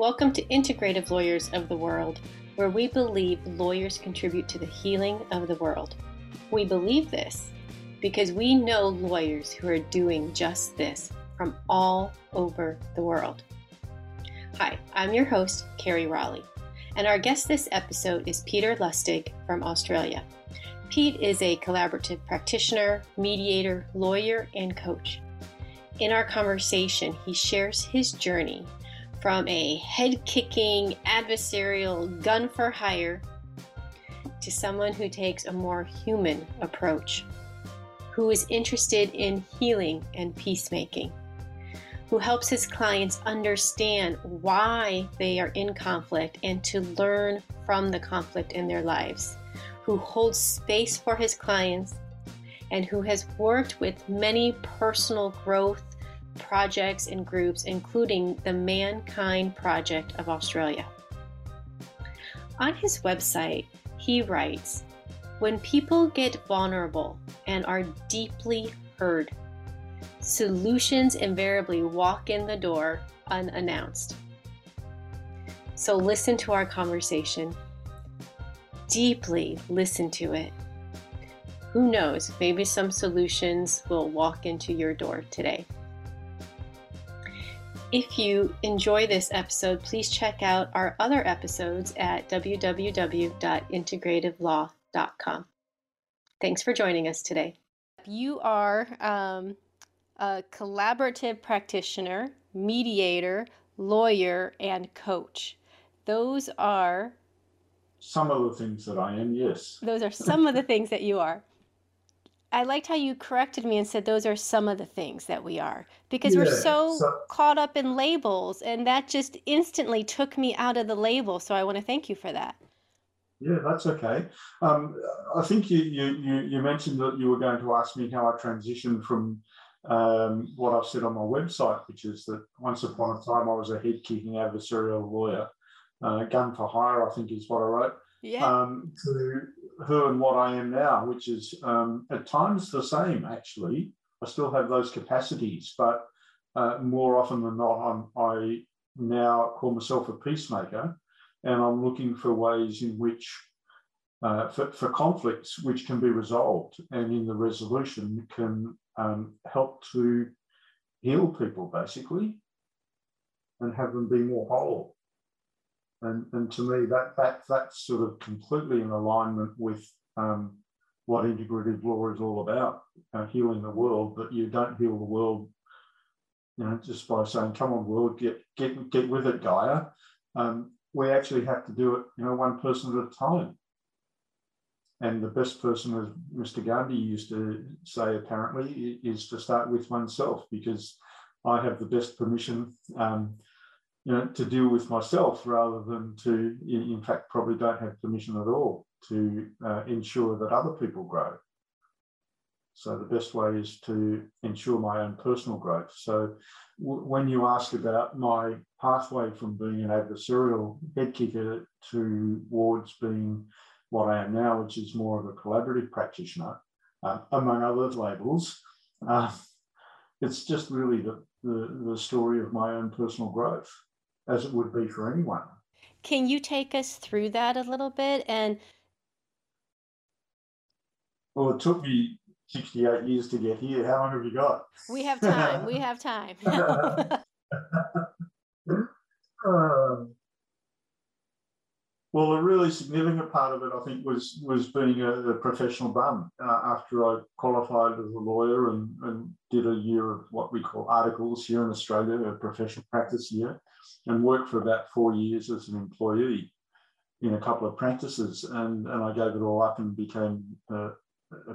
Welcome to Integrative Lawyers of the World, where we believe lawyers contribute to the healing of the world. We believe this because we know lawyers who are doing just this from all over the world. Hi, I'm your host, Carrie Raleigh, and our guest this episode is Peter Lustig from Australia. Pete is a collaborative practitioner, mediator, lawyer, and coach. In our conversation, he shares his journey from a head-kicking, adversarial, gun-for-hire to someone who takes a more human approach, who is interested in healing and peacemaking, who helps his clients understand why they are in conflict and to learn from the conflict in their lives, who holds space for his clients, and who has worked with many personal growth projects and groups, including the Mankind Project of Australia. On his website, he writes, "When people get vulnerable and are deeply heard, solutions invariably walk in the door unannounced." So listen to our conversation. Deeply listen to it. Who knows, maybe some solutions will walk into your door today. If you enjoy this episode, please check out our other episodes at www.integrativelaw.com. Thanks for joining us today. You are a collaborative practitioner, mediator, lawyer, and coach. Those are some of the things that I am, yes. Those are some of the things that you are. I liked how you corrected me and said those are some of the things that we are, because we're so caught up in labels, and that just instantly took me out of the label. So I want to thank you for that. Yeah, that's okay. I think you mentioned that you were going to ask me how I transitioned from what I've said on my website, which is that once upon a time I was a head-kicking adversarial lawyer, gun for hire, I think is what I wrote. Yeah. To who and what I am now, which is at times the same, actually. I still have those capacities, but more often than not, I now call myself a peacemaker, and I'm looking for ways in which, for conflicts, which can be resolved, and in the resolution can help to heal people, basically, and have them be more whole. And to me, that's sort of completely in alignment with what integrative law is all about, healing the world. But you don't heal the world, just by saying, "Come on, world, get with it, Gaia." We actually have to do it, one person at a time. And the best person, as Mr. Gandhi used to say, apparently, is to start with oneself, because I have the best permission to deal with myself, rather than to, in fact, probably don't have permission at all to ensure that other people grow. So the best way is to ensure my own personal growth. So when you ask about my pathway from being an adversarial head kicker towards being what I am now, which is more of a collaborative practitioner, among other labels, it's just really the story of my own personal growth, as it would be for anyone. Can you take us through that a little bit? And well, it took me 68 years to get here. How long have you got? We have time. We have time. Well, a really significant part of it, I think, was being a professional bum. After I qualified as a lawyer and did a year of what we call articles here in Australia, a professional practice year, and worked for about 4 years as an employee in a couple of practices. And I gave it all up and became a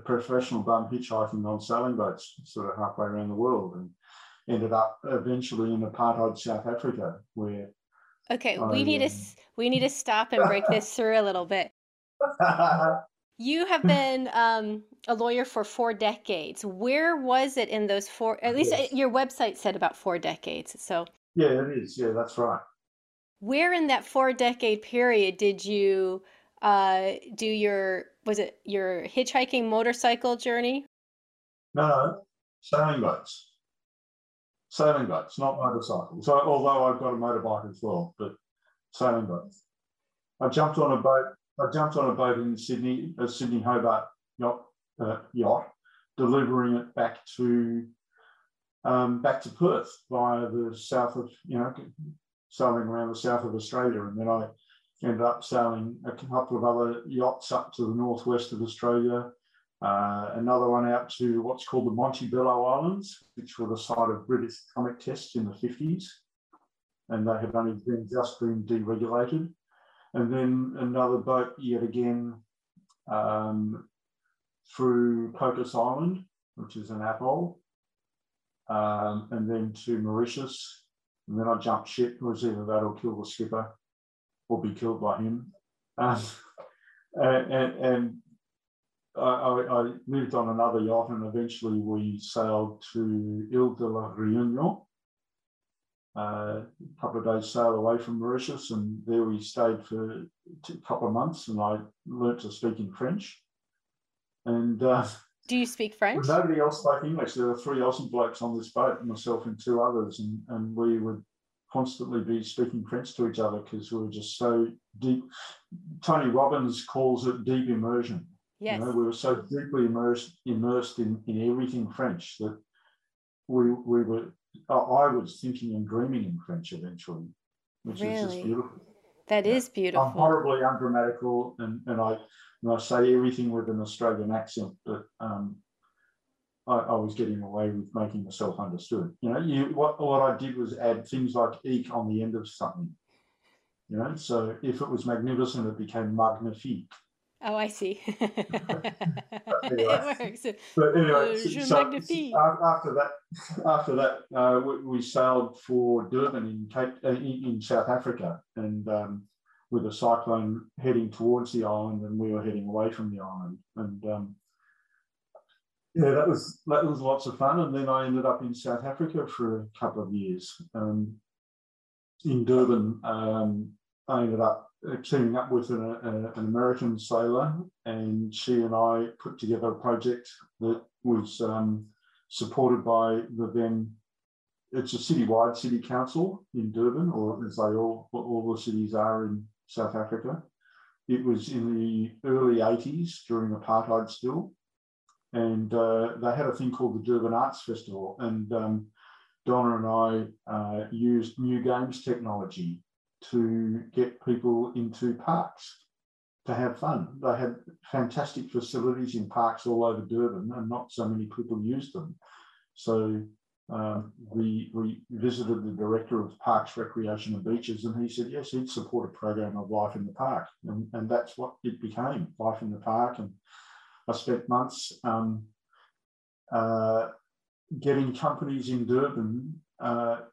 professional bum hitchhiking on sailing boats sort of halfway around the world, and ended up eventually in apartheid South Africa, where... Okay, we need to stop and break this through a little bit. You have been a lawyer for 4 decades. Where was it in those 4? At least your website said about 4 decades. So yeah, it is. Yeah, that's right. Where in that 4-decade period did you do your? Was it your hitchhiking motorcycle journey? No, sailing boats. Sailing boats, not motorcycles. So, although I've got a motorbike as well, but sailing boats. I jumped on a boat in Sydney, a Sydney Hobart yacht, delivering it back to Perth via the south of, sailing around the south of Australia, and then I ended up sailing a couple of other yachts up to the northwest of Australia, another one out to what's called the Montebello Islands, which were the site of British atomic tests in the 50s, and they had only then just been deregulated. And then another boat yet again through Cocos Island, which is an atoll, and then to Mauritius. And then I jumped ship. It was either that or kill the skipper or be killed by him. And I lived on another yacht, and eventually we sailed to Ile de la Reunion, a couple of days sail away from Mauritius, and there we stayed for a couple of months, and I learnt to speak in French. And do you speak French? Nobody else spoke English. There were three awesome blokes on this boat, myself and two others, and we would constantly be speaking French to each other because we were just so deep. Tony Robbins calls it deep immersion. Yes. We were so deeply immersed in everything French that we were. I was thinking and dreaming in French eventually, which really? Is just beautiful. That is beautiful. I'm horribly ungrammatical, and I say everything with an Australian accent, but I was getting away with making myself understood. What I did was add things like "eek" on the end of something. So if it was magnificent, it became magnifique. Oh, I see. It works. But anyway, after that, we sailed for Durban in South Africa, and with a cyclone heading towards the island, and we were heading away from the island. And that was lots of fun. And then I ended up in South Africa for a couple of years. In Durban, I ended up teaming up with an American sailor, and she and I put together a project that was supported by it's a citywide city council in Durban, or as they all the cities are in South Africa. It was in the early 80s during apartheid still, and they had a thing called the Durban Arts Festival, and Donna and I used new games technology to get people into parks to have fun. They had fantastic facilities in parks all over Durban, and not so many people used them. So we visited the director of Parks, Recreation and Beaches, and he said, yes, he'd support a program of Life in the Park. And that's what it became, Life in the Park. And I spent months getting companies in Durban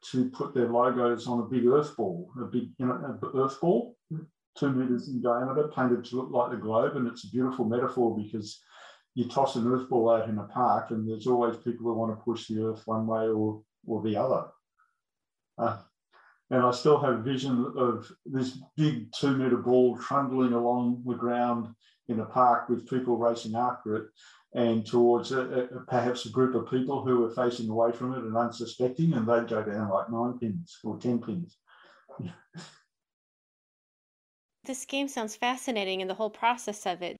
to put their logos on a big earth ball, a big earth ball, 2 meters in diameter, painted to look like the globe. And it's a beautiful metaphor because you toss an earth ball out in a park, and there's always people who want to push the earth one way or the other. And I still have a vision of this big 2 meter ball trundling along the ground in a park with people racing after it, and towards perhaps a group of people who were facing away from it and unsuspecting, and they'd go down like 9 pins or 10 pins. This game sounds fascinating, and the whole process of it.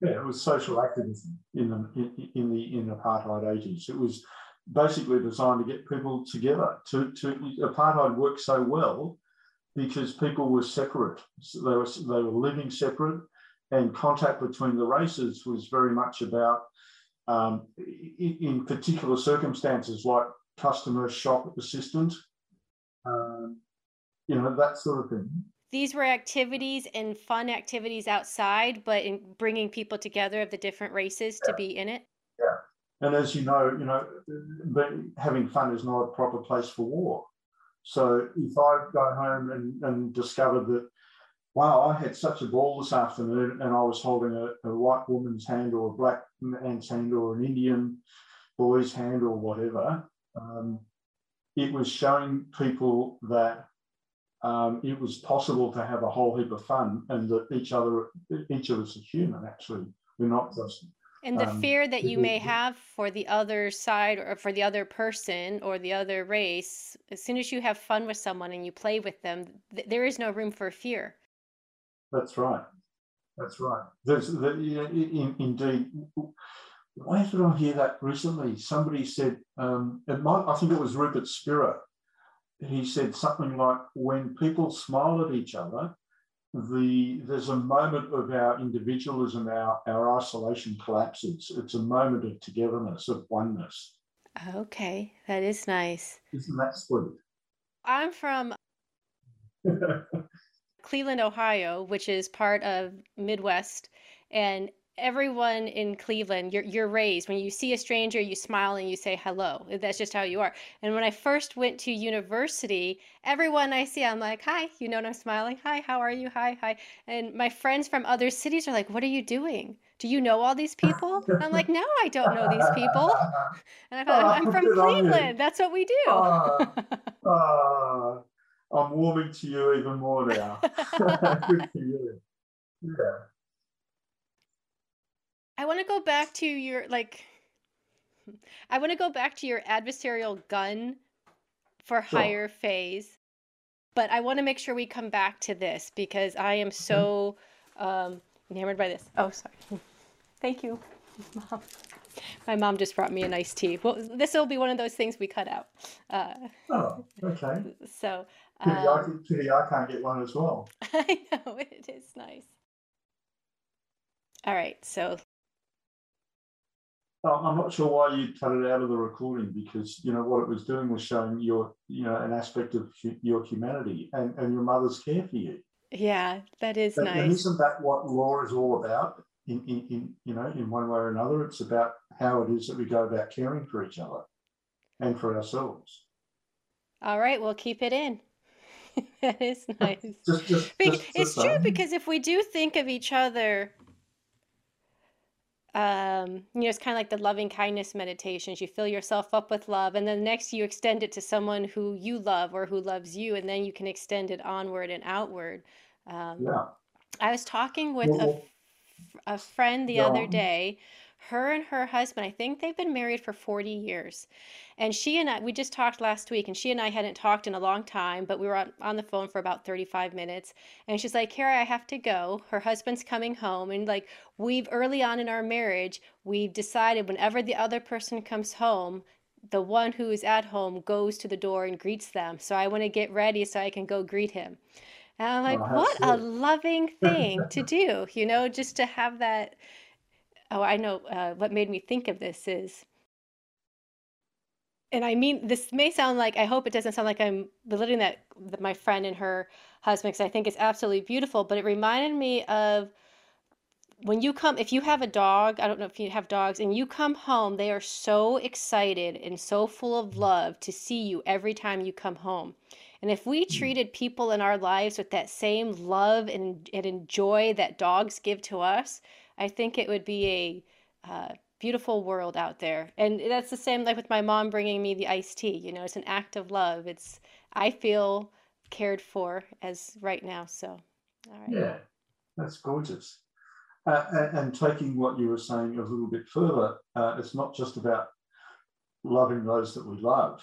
Yeah, it was social activism in the apartheid 80s. It was basically designed to get people together. Apartheid worked so well because people were separate. So they were living separate. And contact between the races was very much about, in particular circumstances like customer, shop, assistant, that sort of thing. These were activities and fun activities outside, but in bringing people together of the different races to be in it. Yeah. And as but having fun is not a proper place for war. So if I go home and discover that, wow, I had such a ball this afternoon, and I was holding a white woman's hand or a black man's hand or an Indian boy's hand or whatever. It was showing people that it was possible to have a whole heap of fun, and that each of us are human, actually. We're not just And the fear that you may have for the other side or for the other person or the other race, as soon as you have fun with someone and you play with them, there is no room for fear. That's right. That's right. There's indeed. Where did I hear that recently? Somebody said, I think it was Rupert Spira. He said something like, when people smile at each other, there's a moment of our individualism, our isolation collapses. It's a moment of togetherness, of oneness. Okay, that is nice. Isn't that sweet? I'm from Cleveland, Ohio, which is part of Midwest, and everyone in Cleveland, you're raised. When you see a stranger, you smile and you say hello. That's just how you are. And when I first went to university, everyone I see, I'm like, hi, you know, and I'm smiling. Hi, how are you? Hi, hi. And my friends from other cities are like, what are you doing? Do you know all these people? And I'm like, no, I don't know these people. And I thought, I'm from Cleveland. That's what we do. I'm warming to you even more now. Good for you. Yeah. I want to go back to your adversarial gun for hire phase, but I want to make sure we come back to this because I am so enamored by this. Oh, sorry. Thank you, Mom. My mom just brought me an iced tea. Well, this will be one of those things we cut out. Okay. So. Pity I can't get one as well. I know, it is nice. All right, so. I'm not sure why you cut it out of the recording because, you know, what it was doing was showing your, you know, an aspect of your humanity and your mother's care for you. Yeah, that is nice. And isn't that what law is all about in one way or another? It's about how it is that we go about caring for each other and for ourselves. All right, we'll keep it in. That is nice. It's true because if we do think of each other, you know, it's kind of like the loving kindness meditations. You fill yourself up with love, and then next you extend it to someone who you love or who loves you, and then you can extend it onward and outward. Yeah. I was talking with a friend the other day. Her and her husband, I think they've been married for 40 years. And she and I, we just talked last week, and she and I hadn't talked in a long time, but we were on the phone for about 35 minutes. And she's like, Carrie, I have to go. Her husband's coming home. And like, we've early on in our marriage, we've decided whenever the other person comes home, the one who is at home goes to the door and greets them. So I want to get ready so I can go greet him. And I'm like, what a loving thing to do, you know, just to have that. Oh, I know what made me think of this is, and I mean, this may sound like, I hope it doesn't sound like I'm belittling that my friend and her husband, because I think it's absolutely beautiful, but it reminded me of when you come, if you have a dog, I don't know if you have dogs, and you come home, they are so excited and so full of love to see you every time you come home. And if we treated people in our lives with that same love and joy that dogs give to us, I think it would be a beautiful world out there. And that's the same like with my mom bringing me the iced tea. You know, it's an act of love. It's, I feel cared for as right now. So, all right. Yeah, that's gorgeous. And taking what you were saying a little bit further, it's not just about loving those that we love.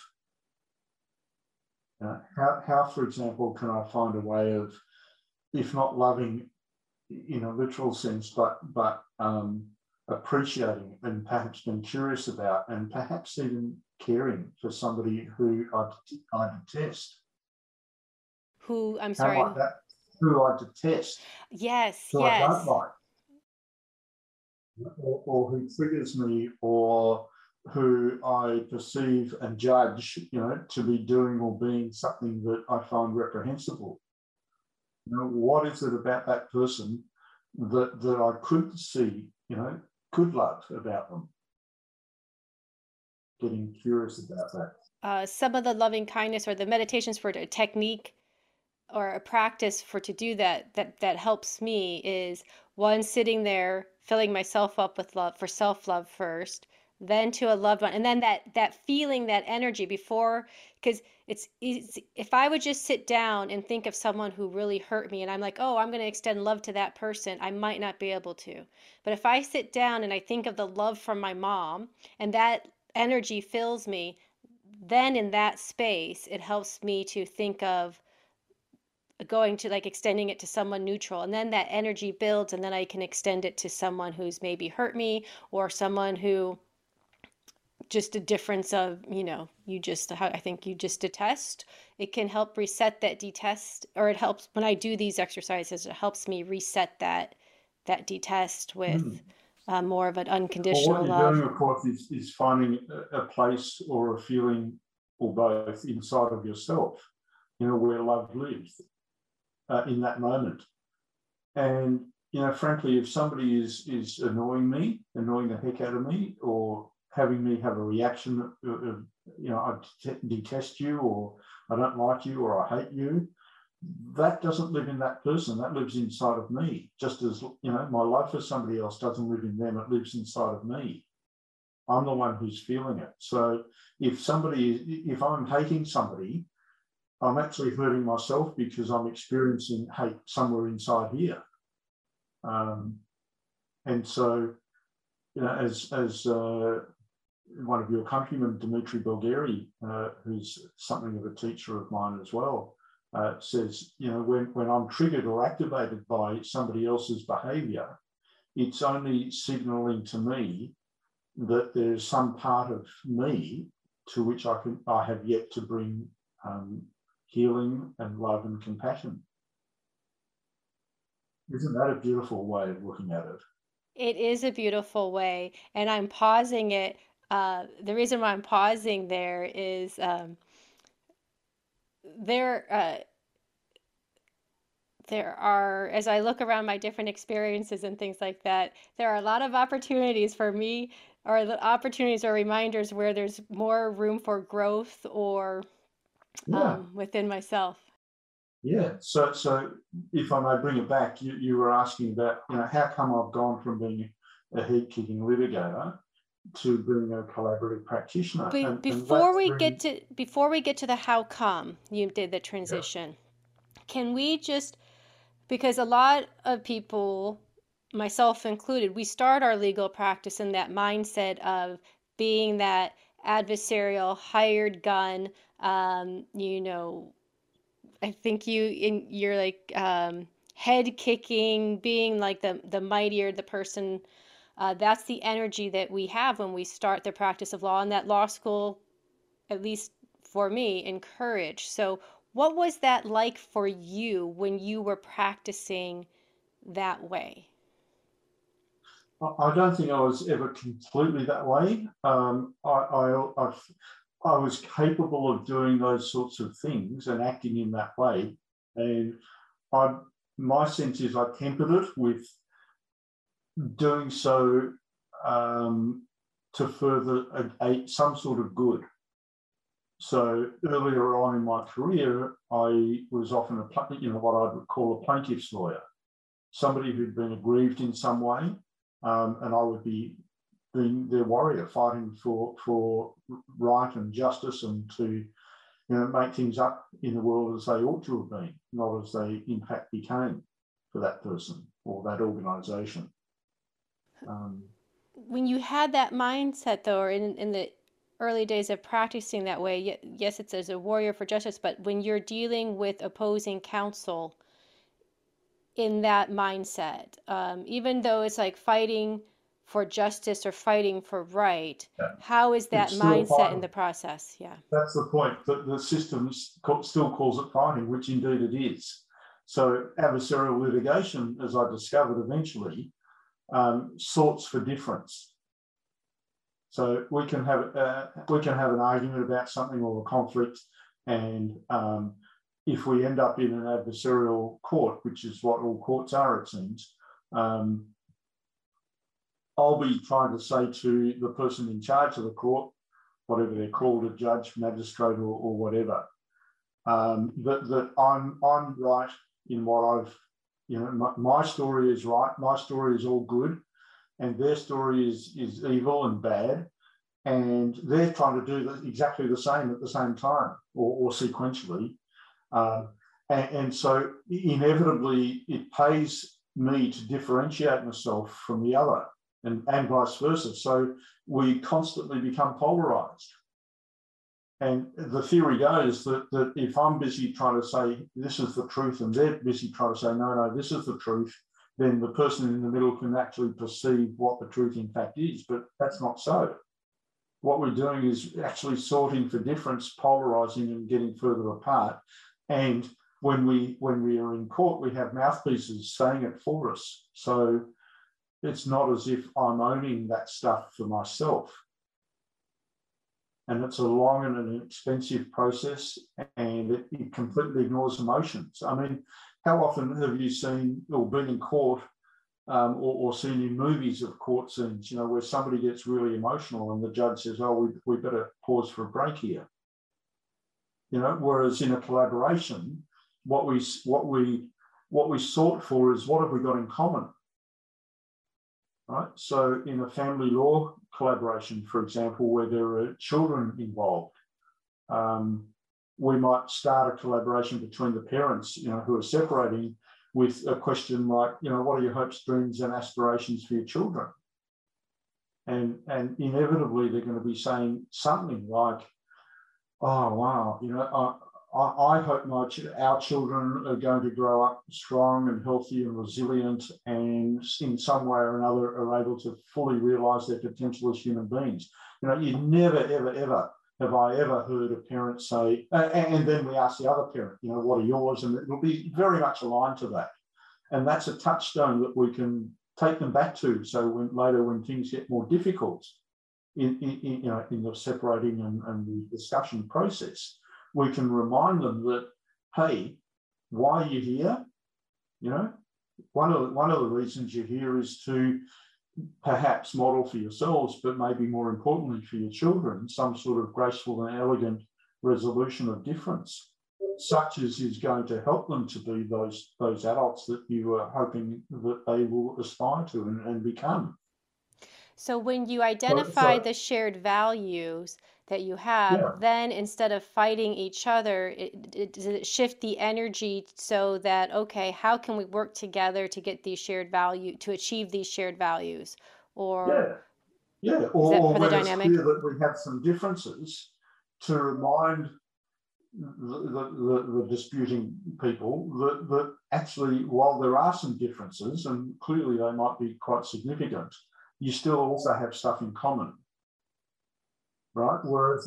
How, for example, can I find a way of, if not loving in a literal sense, but appreciating and perhaps being curious about and perhaps even caring for somebody who I detest. Who I detest. Yes, who yes. I don't like. Or who triggers me or who I perceive and judge, you know, to be doing or being something that I find reprehensible. You know, what is it about that person that I could see, you know, could love about them? Getting curious about that. Some of the loving kindness or the meditations for a technique or a practice for to do that helps me is one, sitting there, filling myself up with love for self-love first, then to a loved one. And then that feeling, that energy before, because it's easy. If I would just sit down and think of someone who really hurt me and I'm like, oh, I'm going to extend love to that person, I might not be able to. But if I sit down and I think of the love from my mom and that energy fills me, then in that space, it helps me to think of going to like extending it to someone neutral, and then that energy builds, and then I can extend it to someone who's maybe hurt me or someone who just a difference of, you know, I think you just detest. It can help reset that detest, or it helps when I do these exercises, it helps me reset that detest with more of an unconditional love. What you're doing, of course, is finding a place or a feeling or both inside of yourself, you know, where love lives. In that moment. And, you know, frankly, if somebody is annoying the heck out of me, or having me have a reaction, you know, I detest you, or I don't like you, or I hate you, that doesn't live in that person. That lives inside of me. Just as, you know, my love for somebody else doesn't live in them. It lives inside of me. I'm the one who's feeling it. So if I'm hating somebody, I'm actually hurting myself because I'm experiencing hate somewhere inside here. And so, you know, as one of your countrymen, Dimitri Bulgari, who's something of a teacher of mine as well, says, you know, when I'm triggered or activated by somebody else's behaviour, it's only signalling to me that there's some part of me to which I have yet to bring healing and love and compassion. Isn't that a beautiful way of looking at it? It is a beautiful way. And I'm pausing it. The reason why I'm pausing there is there are, as I look around my different experiences and things like that, there are a lot of opportunities for me, or the opportunities or reminders where there's more room for growth or within myself. Yeah. So if I may bring it back, you were asking about, you know, how come I've gone from being a head-kicking litigator to being a collaborative practitioner? Before we get to the how come you did the transition, can we just, because a lot of people, myself included, we start our legal practice in that mindset of being that adversarial hired gun. You know, I think you're like head kicking, being like the mightier the person. That's the energy that we have when we start the practice of law, and that law school, at least for me, encouraged. So what was that like for you when you were practicing that way? I don't think I was ever completely that way. I was capable of doing those sorts of things and acting in that way. And my sense is I tempered it with doing so to further some sort of good. So earlier on in my career, I was often what I would call a plaintiff's lawyer, somebody who'd been aggrieved in some way, and I would be being their warrior, fighting for right and justice, and to, you know, make things up in the world as they ought to have been, not as they in fact became for that person or that organisation. When you had that mindset, though, or in the early days of practicing that way, yes, it's as a warrior for justice, but when you're dealing with opposing counsel in that mindset, even though it's like fighting for justice or fighting for right, how is that mindset fighting in the process? Yeah, that's the point. The system still calls it fighting, which indeed it is. So adversarial litigation, as I discovered eventually, sorts for difference. So we can have an argument about something or a conflict, and if we end up in an adversarial court, which is what all courts are, it seems. I'll be trying to say to the person in charge of the court, whatever they're called, a judge, magistrate, or whatever, that I'm right in what I've, you know, my story is right, my story is all good, and their story is evil and bad, And they're trying to do exactly the same at the same time or sequentially. And so inevitably it pays me to differentiate myself from the other and vice versa. So we constantly become polarized. And the theory goes that if I'm busy trying to say this is the truth and they're busy trying to say, no, no, this is the truth, then the person in the middle can actually perceive what the truth in fact is. But that's not so. What we're doing is actually sorting for difference, polarizing and getting further apart. And when we are in court, we have mouthpieces saying it for us. So it's not as if I'm owning that stuff for myself. And it's a long and an expensive process, and it completely ignores emotions. I mean, how often have you seen or been in court or seen in movies of court scenes, you know, where somebody gets really emotional and the judge says, oh, we better pause for a break here. You know, whereas in a collaboration, what we sought for is what have we got in common? Right. So in a family law collaboration, for example, where there are children involved, we might start a collaboration between the parents, you know, who are separating with a question like, you know, what are your hopes, dreams and aspirations for your children? And inevitably they're going to be saying something like, oh, wow, you know, I hope our children are going to grow up strong and healthy and resilient and in some way or another are able to fully realise their potential as human beings. You know, you never, ever, ever have I ever heard a parent say, and then we ask the other parent, you know, what are yours? And it'll be very much aligned to that. And that's a touchstone that we can take them back to. So later when things get more difficult in the separating and the discussion process, we can remind them that, hey, why are you here? You know, one of the reasons you're here is to perhaps model for yourselves, but maybe more importantly for your children, some sort of graceful and elegant resolution of difference, such as is going to help them to be those adults that you are hoping that they will aspire to and become. So when you identify the shared values that you have, yeah, then instead of fighting each other, does it shift the energy so that, okay, how can we work together to get these shared value, to achieve these shared values? Or, yeah, yeah. Or when it's clear that we have some differences, to remind the disputing people that actually, while there are some differences, and clearly they might be quite significant, you still also have stuff in common, right? Whereas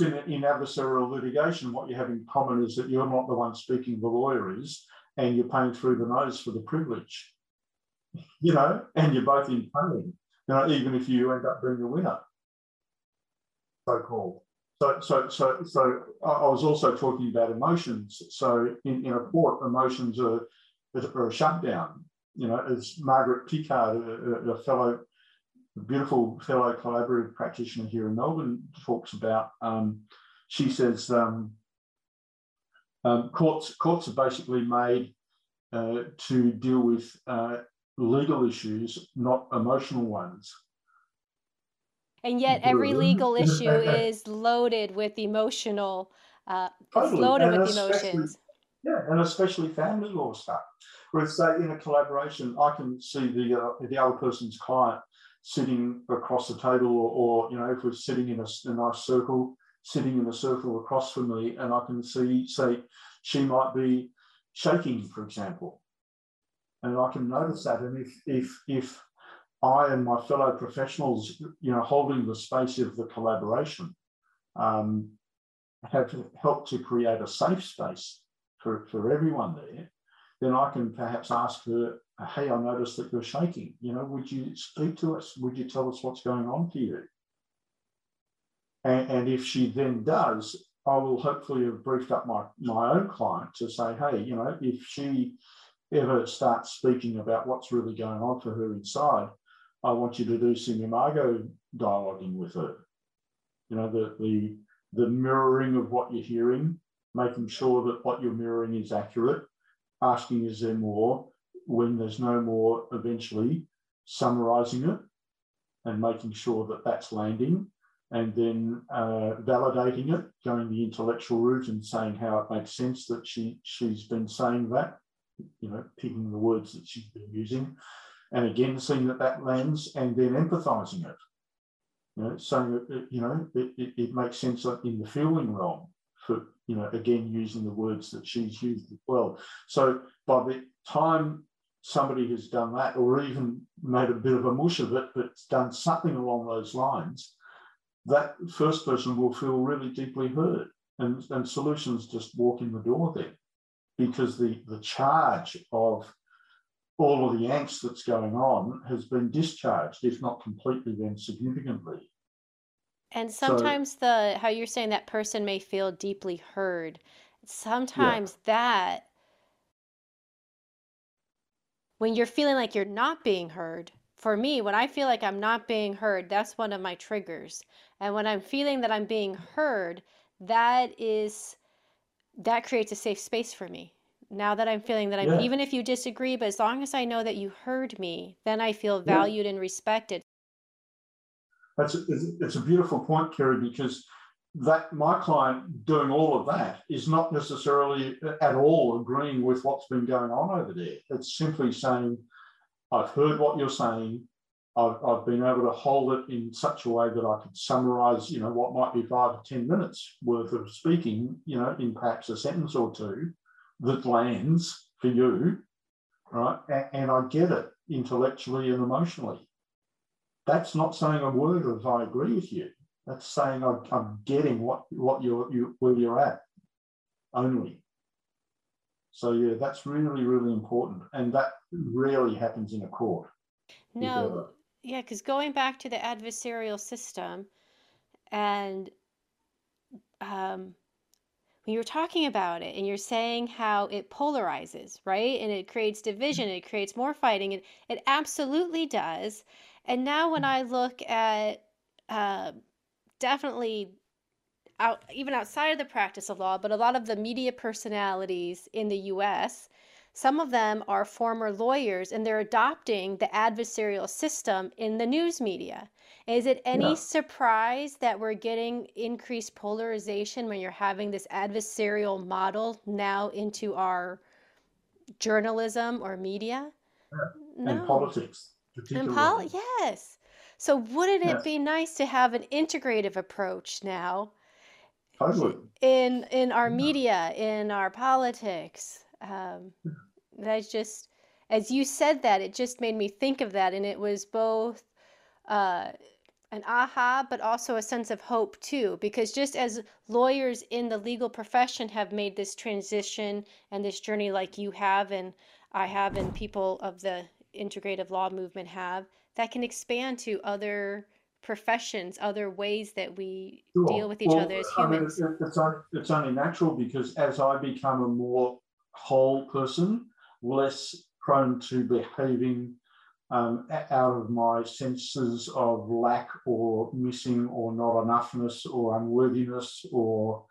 in adversarial litigation, what you have in common is that you're not the one speaking, the lawyer is, and you're paying through the nose for the privilege, you know, and you're both in pain, you know, even if you end up being the winner, so-called. So I was also talking about emotions. So in a court, emotions are a shutdown. You know, as Margaret Picard, a beautiful fellow collaborative practitioner here in Melbourne, talks about, she says courts are basically made to deal with legal issues, not emotional ones. And yet every legal issue is loaded with emotional, totally. It's loaded with emotions. Yeah, and especially family law stuff. Whereas, say, in a collaboration, I can see the other person's client sitting across the table, or you know, if we're sitting in a nice circle, sitting in a circle across from me, and I can see, say, she might be shaking, for example, and I can notice that. And if I and my fellow professionals, you know, holding the space of the collaboration, have helped to create a safe space for everyone there, then I can perhaps ask her, hey, I noticed that you're shaking. You know, would you speak to us? Would you tell us what's going on for you? And if she then does, I will hopefully have briefed up my own client to say, hey, you know, if she ever starts speaking about what's really going on for her inside, I want you to do some imago dialoguing with her. You know, the mirroring of what you're hearing, making sure that what you're mirroring is accurate, asking is there more, when there's no more, eventually summarising it and making sure that that's landing, and then validating it, going the intellectual route and saying how it makes sense that she's been saying that, you know, picking the words that she's been using, and again, seeing that that lands, and then empathising it, you know, saying that, it, you know, it makes sense in the feeling realm for, you know, again, using the words that she's used as well. So by the time somebody has done that, or even made a bit of a mush of it, but done something along those lines, that first person will feel really deeply hurt, and solutions just walk in the door then, because the charge of all of the angst that's going on has been discharged, if not completely, then significantly. And sometimes, so, how you're saying that person may feel deeply heard, sometimes that, when you're feeling like you're not being heard, for me, when I feel like I'm not being heard, that's one of my triggers. And when I'm feeling that I'm being heard, that creates a safe space for me. Now that I'm feeling that I'm, even if you disagree, but as long as I know that you heard me, then I feel valued and respected. It's a beautiful point, Carrie, because that my client doing all of that is not necessarily at all agreeing with what's been going on over there. It's simply saying, I've heard what you're saying. I've been able to hold it in such a way that I could summarise, you know, what might be 5 to 10 minutes worth of speaking, you know, in perhaps a sentence or two that lands for you, right? And I get it intellectually and emotionally. That's not saying a word of I agree with you. That's saying I'm getting where you're at only. So yeah, that's really, really important. And that rarely happens in a court. No, yeah, because going back to the adversarial system, and when you're talking about it and you're saying how it polarizes, right? And it creates division, it creates more fighting, and it absolutely does. And now when I look at definitely even outside of the practice of law, but a lot of the media personalities in the US, some of them are former lawyers, and they're adopting the adversarial system in the news media. Is it any surprise that we're getting increased polarization when you're having this adversarial model now into our journalism or media? Yeah. No. And politics. And yes. So wouldn't it be nice to have an integrative approach now in our media, in our politics? That's just, as you said that, it just made me think of that. And it was both an aha, but also a sense of hope too, because just as lawyers in the legal profession have made this transition and this journey like you have, and I have, and people of the integrative law movement have, that can expand to other professions, other ways that we deal with each other as humans. I mean, it's only natural, because as I become a more whole person, less prone to behaving out of my senses of lack or missing or not enoughness or unworthiness, or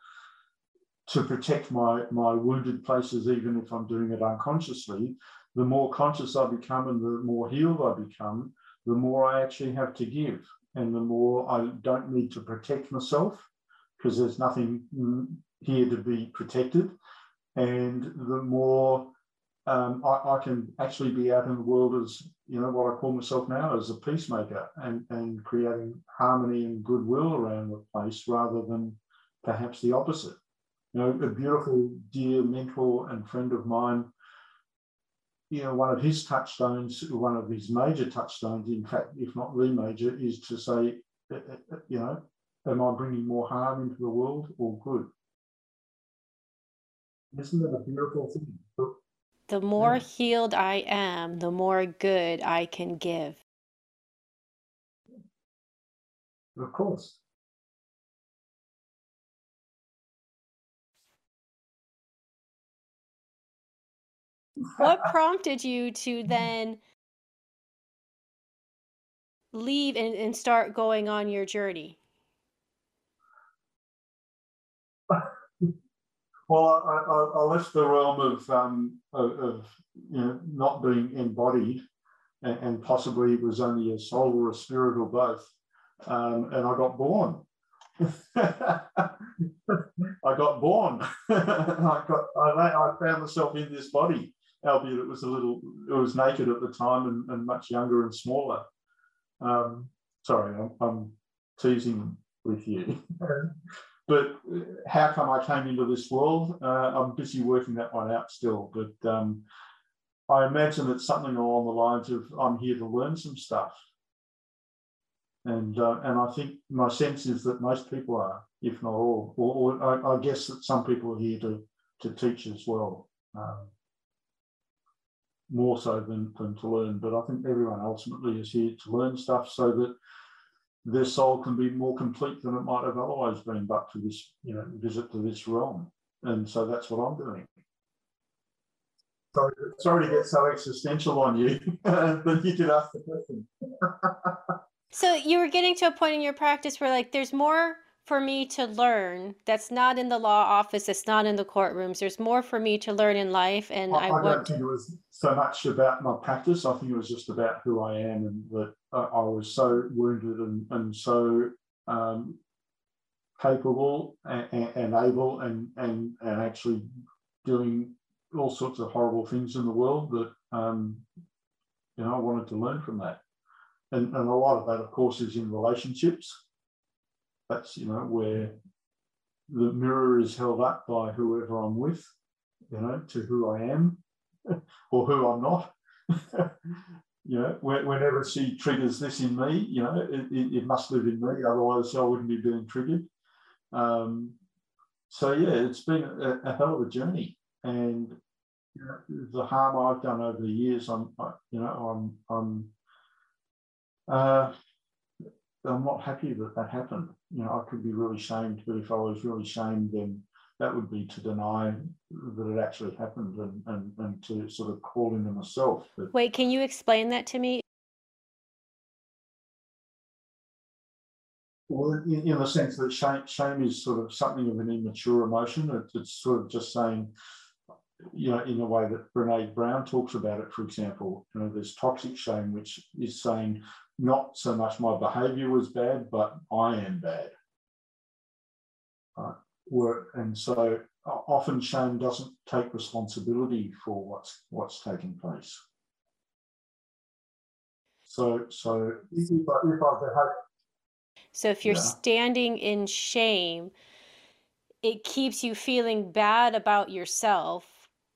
to protect my wounded places, even if I'm doing it unconsciously, the more conscious I become and the more healed I become, the more I actually have to give, and the more I don't need to protect myself, because there's nothing here to be protected. And the more I can actually be out in the world as, you know, what I call myself now as a peacemaker, and creating harmony and goodwill around the place, rather than perhaps the opposite. You know, a beautiful, dear mentor and friend of mine, you know, one of his touchstones, one of his major touchstones, in fact, if not the major, is to say, you know, am I bringing more harm into the world or good? Isn't that a beautiful thing? The more healed I am, the more good I can give. Of course. What prompted you to then leave and start going on your journey? Well, I left the realm of you know, not being embodied, and possibly it was only a soul or a spirit or both, and I got born. I got born. I found myself in this body, albeit it was a little, it was naked at the time and much younger and smaller. Sorry, I'm teasing with you. But how come I came into this world? I'm busy working that one out still. But I imagine that something along the lines of I'm here to learn some stuff. And I think my sense is that most people are, if not all, or I guess that some people are here to teach as well, more so than to learn. But I think everyone ultimately is here to learn stuff so that their soul can be more complete than it might have otherwise been, but for this, you know, visit to this realm. And so that's what I'm doing. Sorry to get so existential on you, but you did ask the question. So you were getting to a point in your practice where, like, there's more for me to learn that's not in the law office, that's not in the courtrooms. There's more for me to learn in life. And I don't think it was so much about my practice. I think it was just about who I am, and that I was so wounded and so capable and able and actually doing all sorts of horrible things in the world that, you know, I wanted to learn from that. And a lot of that, of course, is in relationships. That's, you know, where the mirror is held up by whoever I'm with, you know, to who I am or who I'm not. You know, whenever she triggers this in me, you know, it must live in me. Otherwise, I wouldn't be being triggered. So, yeah, it's been a hell of a journey. And you know, the harm I've done over the years, I'm not happy that happened. You know, I could be really shamed, but if I was really shamed, then that would be to deny that it actually happened and to sort of call into myself. But wait, can you explain that to me? Well, in the sense that shame is sort of something of an immature emotion. It's sort of just saying, you know, in a way that Brene Brown talks about it, for example. You know, there's toxic shame, which is saying, not so much my behaviour was bad, but I am bad. And so often shame doesn't take responsibility for what's taking place. So if you're standing in shame, it keeps you feeling bad about yourself,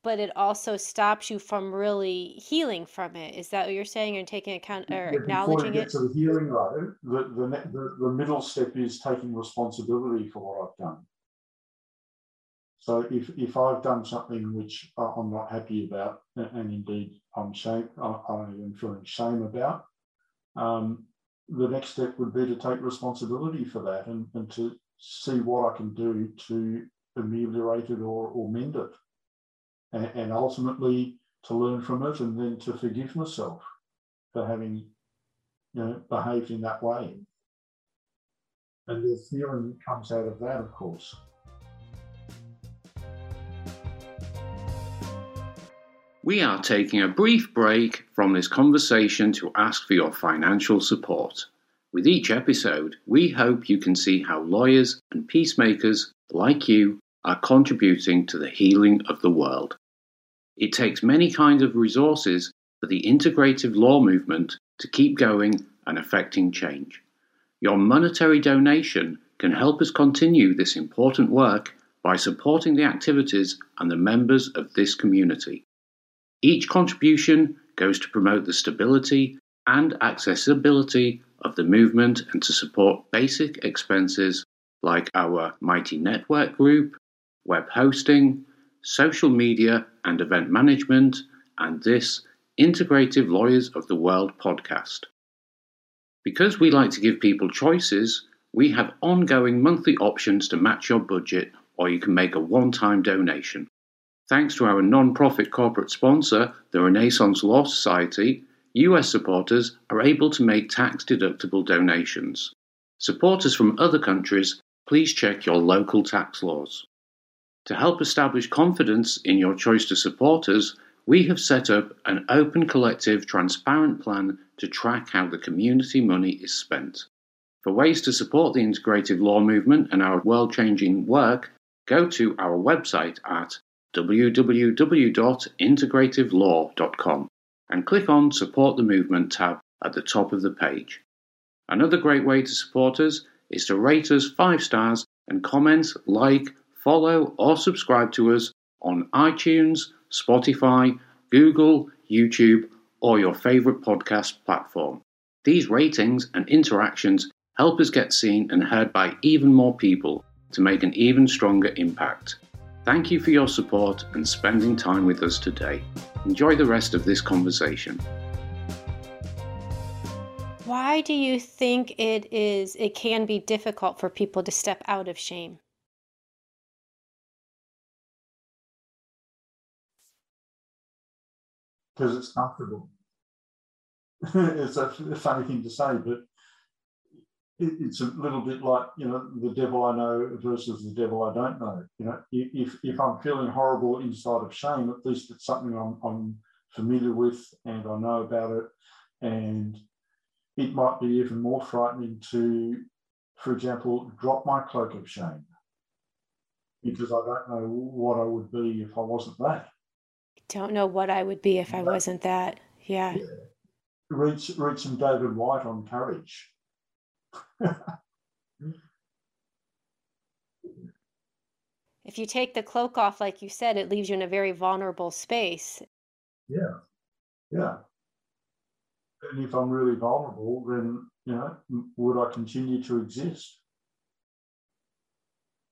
but it also stops you from really healing from it. Is that what you're saying, and taking account or acknowledging it? Before you get to the healing, though, the middle step is taking responsibility for what I've done. So if I've done something which I'm not happy about, and indeed I am feeling shame about, the next step would be to take responsibility for that and to see what I can do to ameliorate it or mend it. And ultimately to learn from it, and then to forgive myself for having, you know, behaved in that way. And the feeling comes out of that, of course. We are taking a brief break from this conversation to ask for your financial support. With each episode, we hope you can see how lawyers and peacemakers like you are contributing to the healing of the world. It takes many kinds of resources for the integrative law movement to keep going and affecting change. Your monetary donation can help us continue this important work by supporting the activities and the members of this community. Each contribution goes to promote the stability and accessibility of the movement and to support basic expenses like our Mighty Network group, web hosting, social media and event management, and this Integrative Lawyers of the World podcast. Because we like to give people choices, we have ongoing monthly options to match your budget, or you can make a one-time donation. Thanks to our non-profit corporate sponsor, the Renaissance Law Society, US supporters are able to make tax-deductible donations. Supporters from other countries, please check your local tax laws. To help establish confidence in your choice to support us, we have set up an open, collective, transparent plan to track how the community money is spent. For ways to support the integrative law movement and our world-changing work, go to our website at www.integrativelaw.com and click on Support the Movement tab at the top of the page. Another great way to support us is to rate us 5 stars and comment, like, follow or subscribe to us on iTunes, Spotify, Google, YouTube or your favourite podcast platform. These ratings and interactions help us get seen and heard by even more people to make an even stronger impact. Thank you for your support and spending time with us today. Enjoy the rest of this conversation. Why do you think it can be difficult for people to step out of shame? Because it's comfortable. It's actually a funny thing to say, but it's a little bit like, you know, the devil I know versus the devil I don't know. You know, if I'm feeling horrible inside of shame, at least it's something I'm familiar with and I know about it. And it might be even more frightening to, for example, drop my cloak of shame because I don't know what I would be if I wasn't that. I don't know what I would be if I wasn't that. Yeah. Read some David White on courage. If you take the cloak off, like you said, it leaves you in a very vulnerable space. Yeah, yeah. And if I'm really vulnerable, then, you know, would I continue to exist?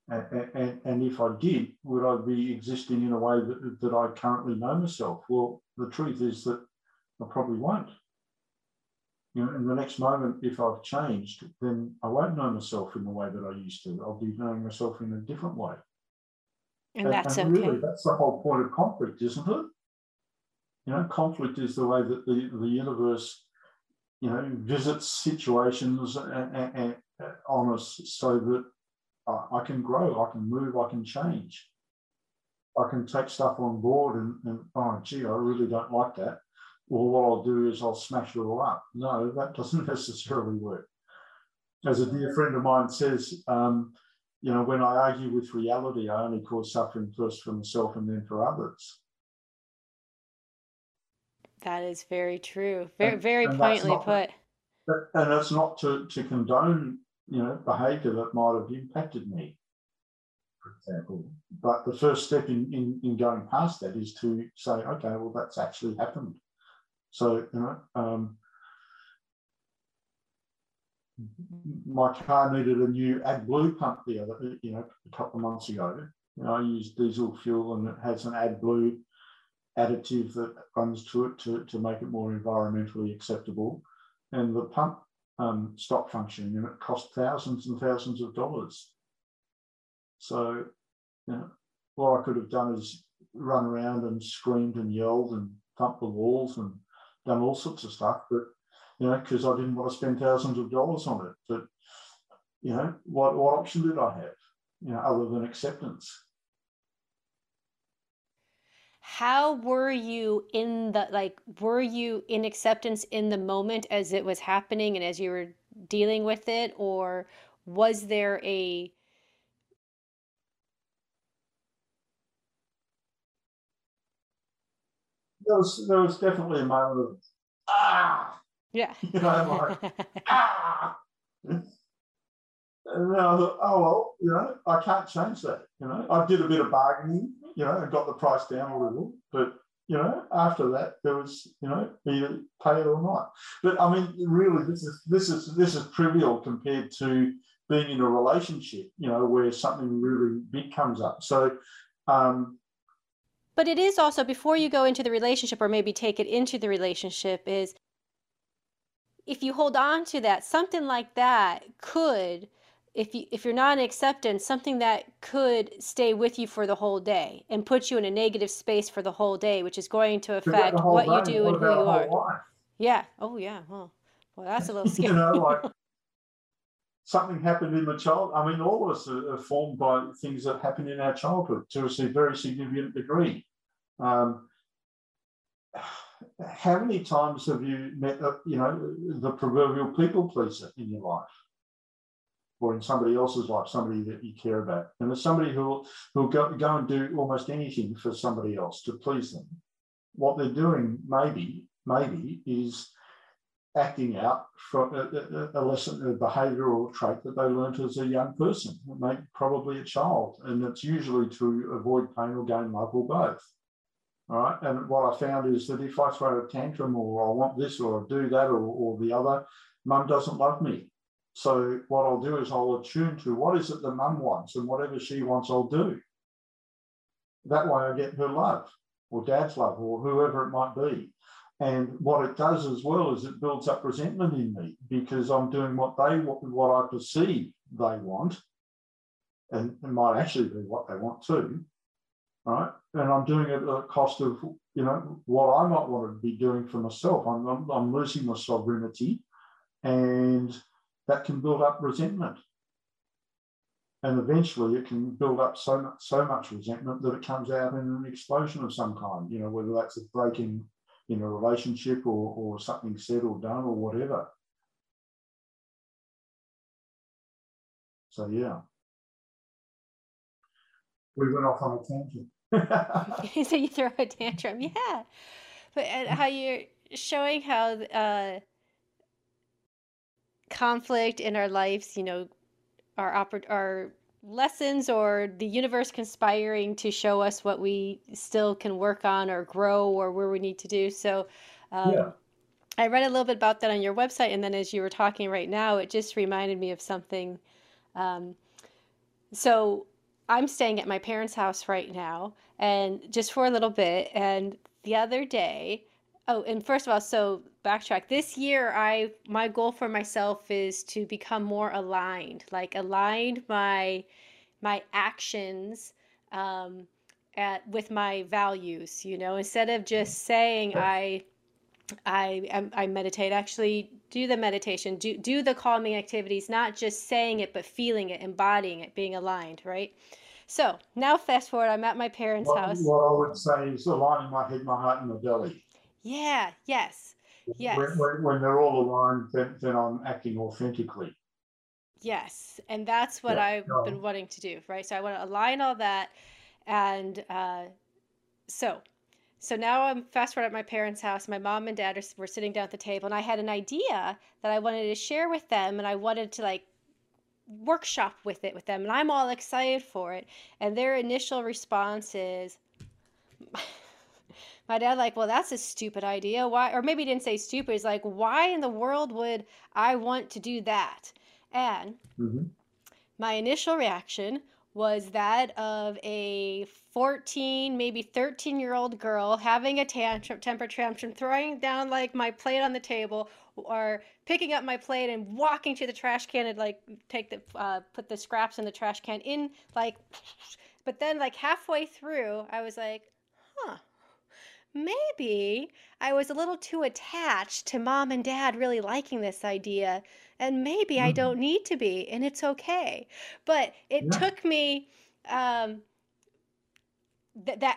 And if I did, would I be existing in a way that I currently know myself? Well, the truth is that I probably won't. You know, in the next moment, if I've changed, then I won't know myself in the way that I used to. I'll be knowing myself in a different way. And that's and okay. Really, that's the whole point of conflict, isn't it? You know, conflict is the way that the universe, you know, visits situations on us so that I can grow, I can move, I can change. I can take stuff on board and oh, gee, I really don't like that. Well, what I'll do is I'll smash it all up. No, that doesn't necessarily work. As a dear friend of mine says, you know, when I argue with reality, I only cause suffering first for myself and then for others. That is very true. Very and pointedly put. And that's not to condone, you know, behaviour that might have impacted me, for example. But the first step in going past that is to say, okay, well, that's actually happened. So, you know, my car needed a new AdBlue pump a couple of months ago. You know, I used diesel fuel and it has an AdBlue additive that runs to it to make it more environmentally acceptable. And the pump stopped functioning and it cost thousands and thousands of dollars. So, you know, what I could have done is run around and screamed and yelled and pumped the walls and done all sorts of stuff, but, you know, because I didn't want to spend thousands of dollars on it. But, you know, what option did I have, you know, other than acceptance? How were you in acceptance in the moment as it was happening and as you were dealing with it? Or was there There was definitely a moment of, yeah. You know, like, And then I thought, oh, well, you know, I can't change that, you know. I did a bit of bargaining, you know, and got the price down a little. But, you know, after that, there was, you know, either pay it or not. But, I mean, really, this is trivial compared to being in a relationship, you know, where something really big comes up. So, but it is also, before you go into the relationship or maybe take it into the relationship, is if you hold on to that, something like that could, if you're not in acceptance, something that could stay with you for the whole day and put you in a negative space for the whole day, which is going to affect what you do and who you are. Life? Yeah. Oh, yeah. Huh. Well, that's a little scary. You know, like something happened in the child. I mean, all of us are formed by things that happened in our childhood to a very significant degree. How many times have you met, you know, the proverbial people pleaser in your life? or in somebody else's life, somebody that you care about. And there's somebody who'll go and do almost anything for somebody else to please them. What they're doing, maybe, is acting out from a lesson, a behavioural trait that they learnt as a young person, probably a child, and it's usually to avoid pain or gain love or both. All right, and what I found is that if I throw a tantrum or I want this or I do that or the other, mum doesn't love me. So what I'll do is I'll attune to what is it that mum wants, and whatever she wants, I'll do. That way I get her love or dad's love or whoever it might be. And what it does as well is it builds up resentment in me because I'm doing what I perceive they want, and it might actually be what they want too, right? And I'm doing it at the cost of, you know, what I might want to be doing for myself. I'm losing my sovereignty, and that can build up resentment. And eventually it can build up so much resentment that it comes out in an explosion of some kind, you know, whether that's a breaking in a relationship or something said or done or whatever. So, yeah. We went off on a tantrum. So you throw a tantrum, yeah. But how you're showing how conflict in our lives, you know, our lessons or the universe conspiring to show us what we still can work on or grow or where we need to do. So yeah. I read a little bit about that on your website. And then as you were talking right now, it just reminded me of something. So I'm staying at my parents' house right now and just for a little bit. And the other day, and first of all, so backtrack. This year, my goal for myself is to become more aligned, like aligned my actions with my values. You know, instead of just saying I meditate, actually do the meditation, do the calming activities, not just saying it, but feeling it, embodying it, being aligned, right? So now fast forward, I'm at my parents' house. What I would say is aligning my head, my heart, and my belly. Yeah, yes. When they're all aligned, then I'm acting authentically. Yes, and that's what I've been wanting to do, right? So I want to align all that. And so now I'm fast forward at my parents' house. My mom and dad were sitting down at the table, and I had an idea that I wanted to share with them, and I wanted to, like, workshop with them, and I'm all excited for it. And their initial response is... My dad, like, well, that's a stupid idea. Why? Or maybe he didn't say stupid. He's like, why in the world would I want to do that? And my initial reaction was that of a 14, maybe 13-year-old girl having a temper tantrum, throwing down, like, my plate on the table or picking up my plate and walking to the trash can and, like, put the scraps in the trash can in, like, but then, like, halfway through, I was like, huh. Maybe I was a little too attached to mom and dad really liking this idea, and maybe I don't need to be, and it's okay. But it took me, that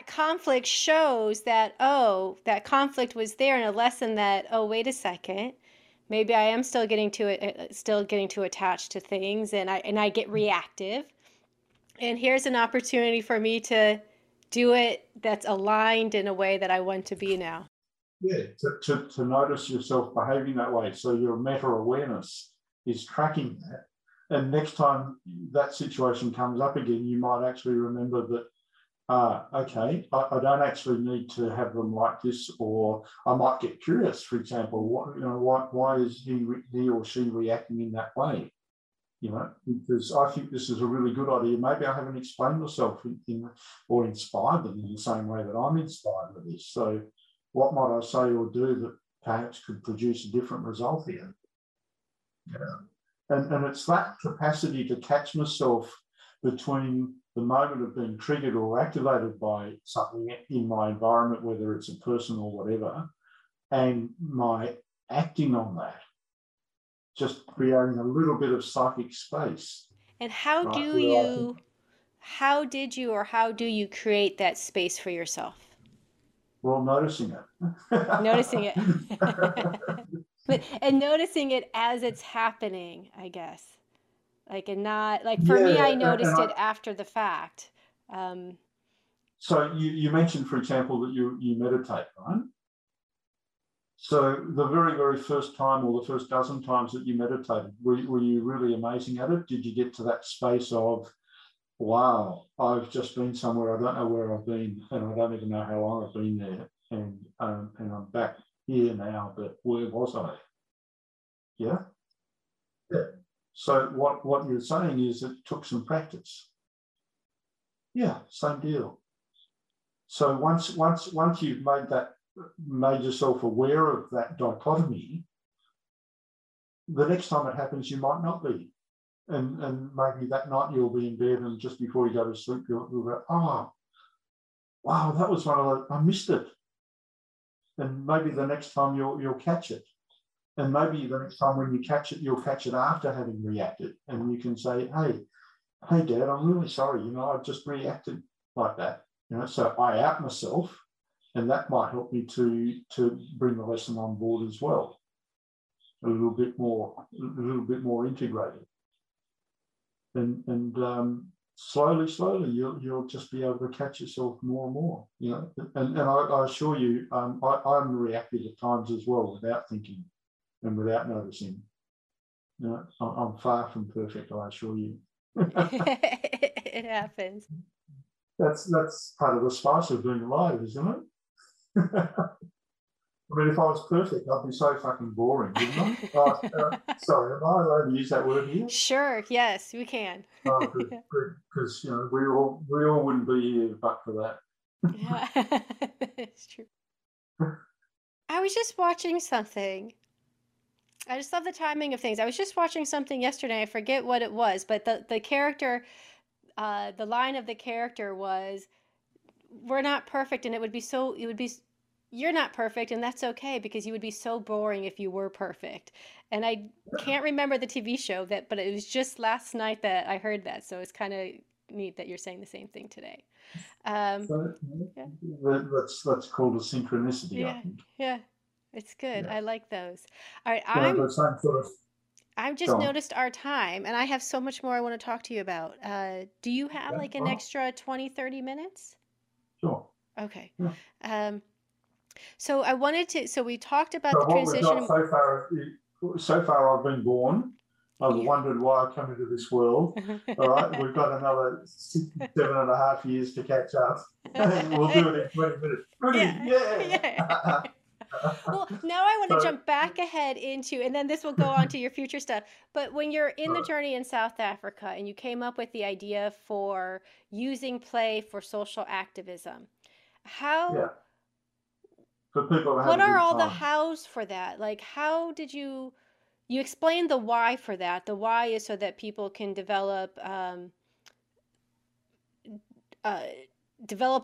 conflict shows that, oh, that conflict was there, and a lesson that, oh, wait a second, maybe I am still getting too attached to things, and I get reactive. And here's an opportunity for me to do it that's aligned in a way that I want to be now. Yeah, to notice yourself behaving that way. So your meta-awareness is tracking that. And next time that situation comes up again, you might actually remember that, okay, I don't actually need to have them like this, or I might get curious, for example, why is he or she reacting in that way? You know, because I think this is a really good idea. Maybe I haven't explained myself or inspired them in the same way that I'm inspired with this. So what might I say or do that perhaps could produce a different result here? Yeah. And it's that capacity to catch myself between the moment of being triggered or activated by something in my environment, whether it's a person or whatever, and my acting on that. Just creating a little bit of psychic space. And how do you create that space for yourself? Well, noticing it. Noticing it. But, and noticing it as it's happening, I guess. Like, and not like, for me, I noticed it after the fact. So you mentioned, for example, that you meditate, right? So the very, very first time, or the first dozen times that you meditated, were you really amazing at it? Did you get to that space of, wow, I've just been somewhere, I don't know where I've been, and I don't even know how long I've been there, and I'm back here now, but where was I? Yeah? Yeah. So what you're saying is it took some practice. Yeah, same deal. So once you've made yourself aware of that dichotomy, the next time it happens, you might not be. And maybe that night you'll be in bed, and just before you go to sleep, you'll go, oh, wow, that was one of the, I missed it. And maybe the next time you'll catch it. And maybe the next time when you catch it, you'll catch it after having reacted. And you can say, hey, Dad, I'm really sorry. You know, I've just reacted like that. You know, so I out myself, and that might help me to bring the lesson on board as well. A little bit more integrated. And slowly, you'll just be able to catch yourself more and more, you know. And I assure you, I'm reactive at times as well, without thinking and without noticing. You know, I'm far from perfect, I assure you. It happens. That's part of the spice of being alive, isn't it? I mean, if I was perfect, I'd be so fucking boring, wouldn't I? Sorry, am I allowed to use that word here? Sure, yes, we can. Oh, because you know, we all wouldn't be here but for that. It's true. I was just watching something. I just love the timing of things. I was just watching something yesterday. I forget what it was, but the character, the line of the character was, "We're not perfect, and you're not perfect, and that's okay, because you would be so boring if you were perfect." And I can't remember the TV show but it was just last night that I heard that. So it's kind of neat that you're saying the same thing today. That's called a synchronicity. Yeah, I think. Yeah. It's good. Yeah. I like those. All right. I've just noticed our time, and I have so much more I want to talk to you about. Do you have an extra 20, 30 minutes? Sure. Okay. Yeah. So I wanted to, so we talked about the transition. So far I've been born. I've wondered why I come into this world. All right. We've got another 7.5 years to catch up. We'll do it in 20 minutes. Yeah. Well, now I want to jump back ahead into, and then this will go on to your future stuff. But when you're in the journey in South Africa and you came up with the idea for using play for social activism, what are all the hows for that? Like, how did you explain the why for that? The why is so that people can develop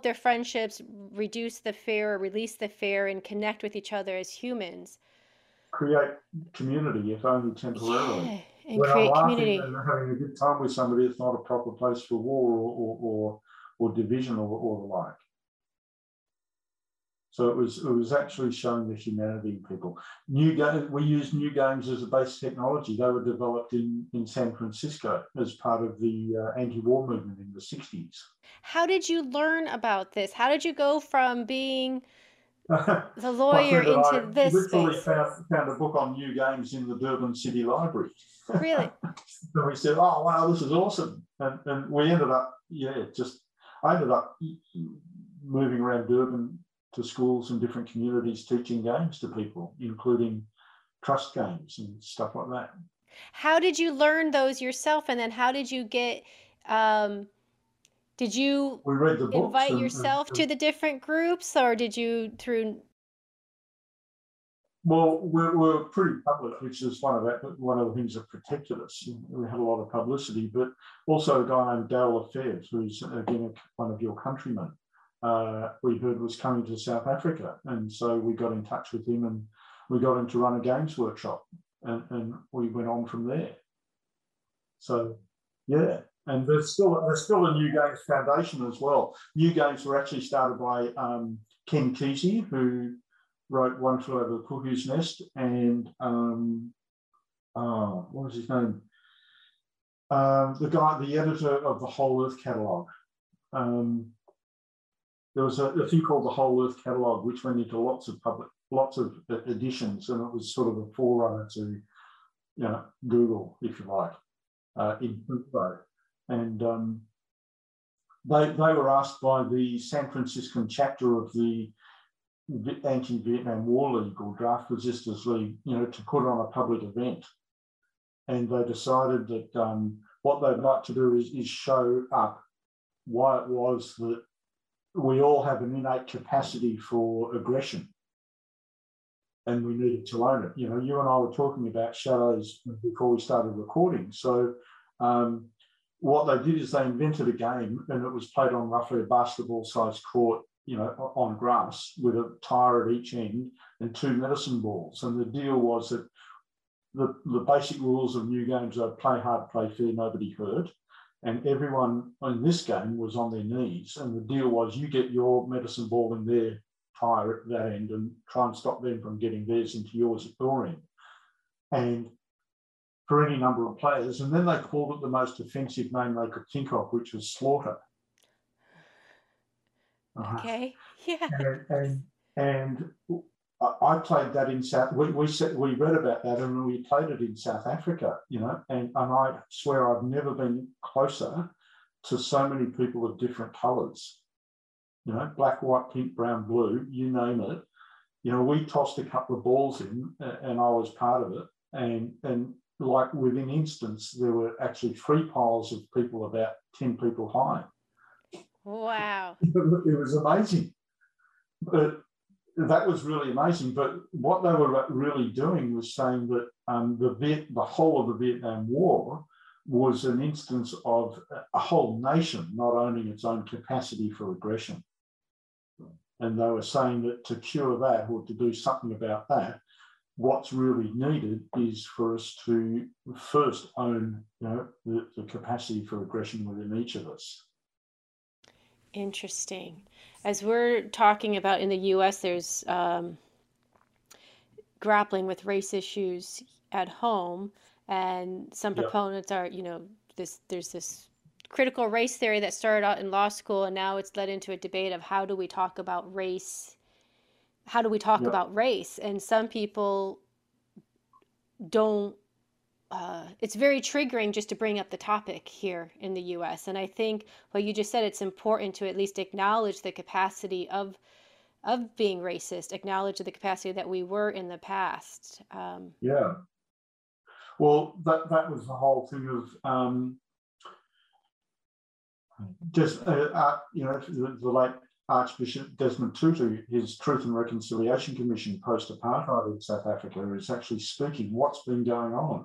their friendships, reduce the fear, or release the fear, and connect with each other as humans. Create community, if only temporarily. Yeah, and when create community. And having a good time with somebody, it's not a proper place for war or division or the like. So it was actually showing the humanity in people. We used new games as a base technology. They were developed in San Francisco as part of the anti-war movement in the 60s. How did you learn about this? How did you go from being the lawyer into this? I literally found a book on new games in the Durban City Library. Really? And we said, oh, wow, this is awesome. And we ended up, I ended up moving around Durban to schools and different communities, teaching games to people, including trust games and stuff like that. How did you learn those yourself? And then how did you get, we read the books, invite yourself to the different groups, or did you through? Well, we're pretty public, which is one of the things that protected us. We had a lot of publicity, but also a guy named Dale Affairs, who's again one of your countrymen, we heard was coming to South Africa, and so we got in touch with him, and we got him to run a games workshop, and we went on from there. So, yeah, and there's still a New Games Foundation as well. New Games were actually started by Ken Kesey, who wrote One Flew Over the Cuckoo's Nest, and what was his name? the editor of the Whole Earth Catalogue. There was a thing called the Whole Earth Catalogue, which went into lots of editions, and it was sort of a forerunner to, Google, if you like, in info. And they were asked by the San Franciscan chapter of the Anti-Vietnam War League, or Draft Resisters League, to put on a public event. And they decided that what they'd like to do is show up why it was that we all have an innate capacity for aggression, and we needed to own it. You and I were talking about shadows before we started recording. So what they did is they invented a game, and it was played on roughly a basketball-sized court, on grass, with a tire at each end and two medicine balls. And the deal was that the basic rules of new games are play hard, play fair, nobody hurt. And everyone in this game was on their knees. And the deal was you get your medicine ball in their tire at that end and try and stop them from getting theirs into yours at your end. And for any number of players. And then they called it the most offensive name they could think of, which was slaughter. Okay, yeah. And I played that in South, we read about that and we played it in South Africa, and I swear I've never been closer to so many people of different colours, black, white, pink, brown, blue, you name it. We tossed a couple of balls in and I was part of it. And like within instance, there were actually three piles of people about 10 people high. Wow. It was amazing. But that was really amazing. But what they were really doing was saying that the whole of the Vietnam War was an instance of a whole nation not owning its own capacity for aggression. And they were saying that to cure that, or to do something about that, what's really needed is for us to first own the capacity for aggression within each of us. Interesting. As we're talking about in the U.S., there's grappling with race issues at home, and some proponents are, there's this critical race theory that started out in law school, and now it's led into a debate of how do we talk about race? How do we talk about race? And some people don't. It's very triggering just to bring up the topic here in the U.S. And I think what you just said, it's important to at least acknowledge the capacity of being racist, acknowledge the capacity that we were in the past. Yeah. Well, that was the whole thing of the late Archbishop Desmond Tutu, his Truth and Reconciliation Commission post-apartheid in South Africa is actually speaking what's been going on.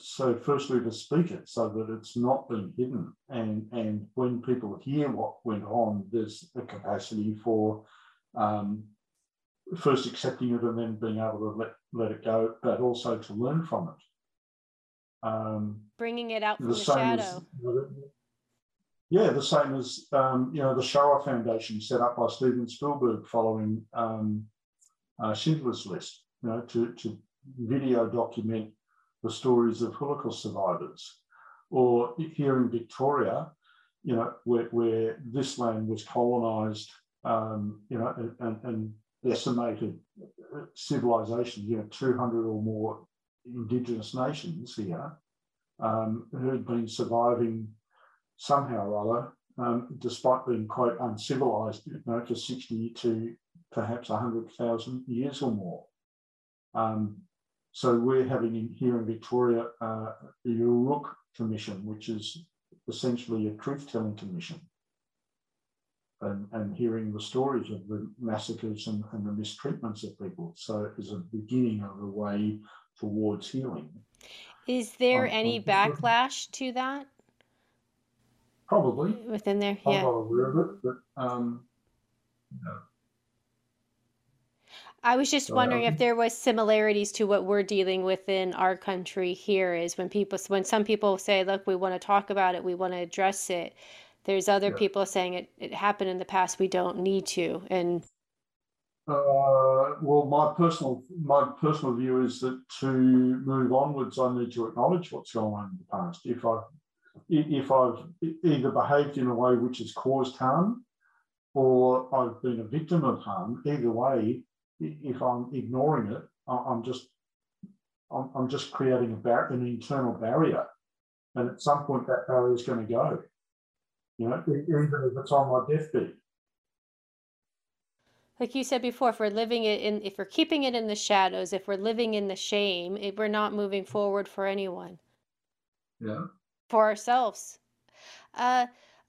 So firstly to speak it so that it's not been hidden, and when people hear what went on, there's a capacity for first accepting it and then being able to let it go, but also to learn from it. Bringing it out from the shadow. The same as the Shoah Foundation set up by Steven Spielberg following Schindler's List, to video document the stories of Holocaust survivors, or here in Victoria, where this land was colonized, and decimated civilization, 200 or more indigenous nations here who had been surviving somehow or other, despite being quite uncivilized, for 60 to perhaps 100,000 years or more. So we're having here in Victoria the Uruk Commission, which is essentially a truth-telling commission, and hearing the stories of the massacres and the mistreatments of people. So it's a beginning of a way towards healing. Is there any backlash to that? Probably. Within there, yeah. I'm not aware of it, but no. I was just wondering if there was similarities to what we're dealing with in our country here, is when some people say, look, we want to talk about it, we want to address it. There's other people saying it happened in the past, we don't need to. And Well, my personal view is that to move onwards, I need to acknowledge what's gone on in the past. If I've either behaved in a way which has caused harm, or I've been a victim of harm, either way, if I'm ignoring it, I'm just creating an internal barrier, and at some point that barrier is going to go. You know, even if it's on my deathbed. Like you said before, if we're living it in, if we're keeping it in the shadows, if we're living in the shame, we're not moving forward for anyone. Yeah. For ourselves.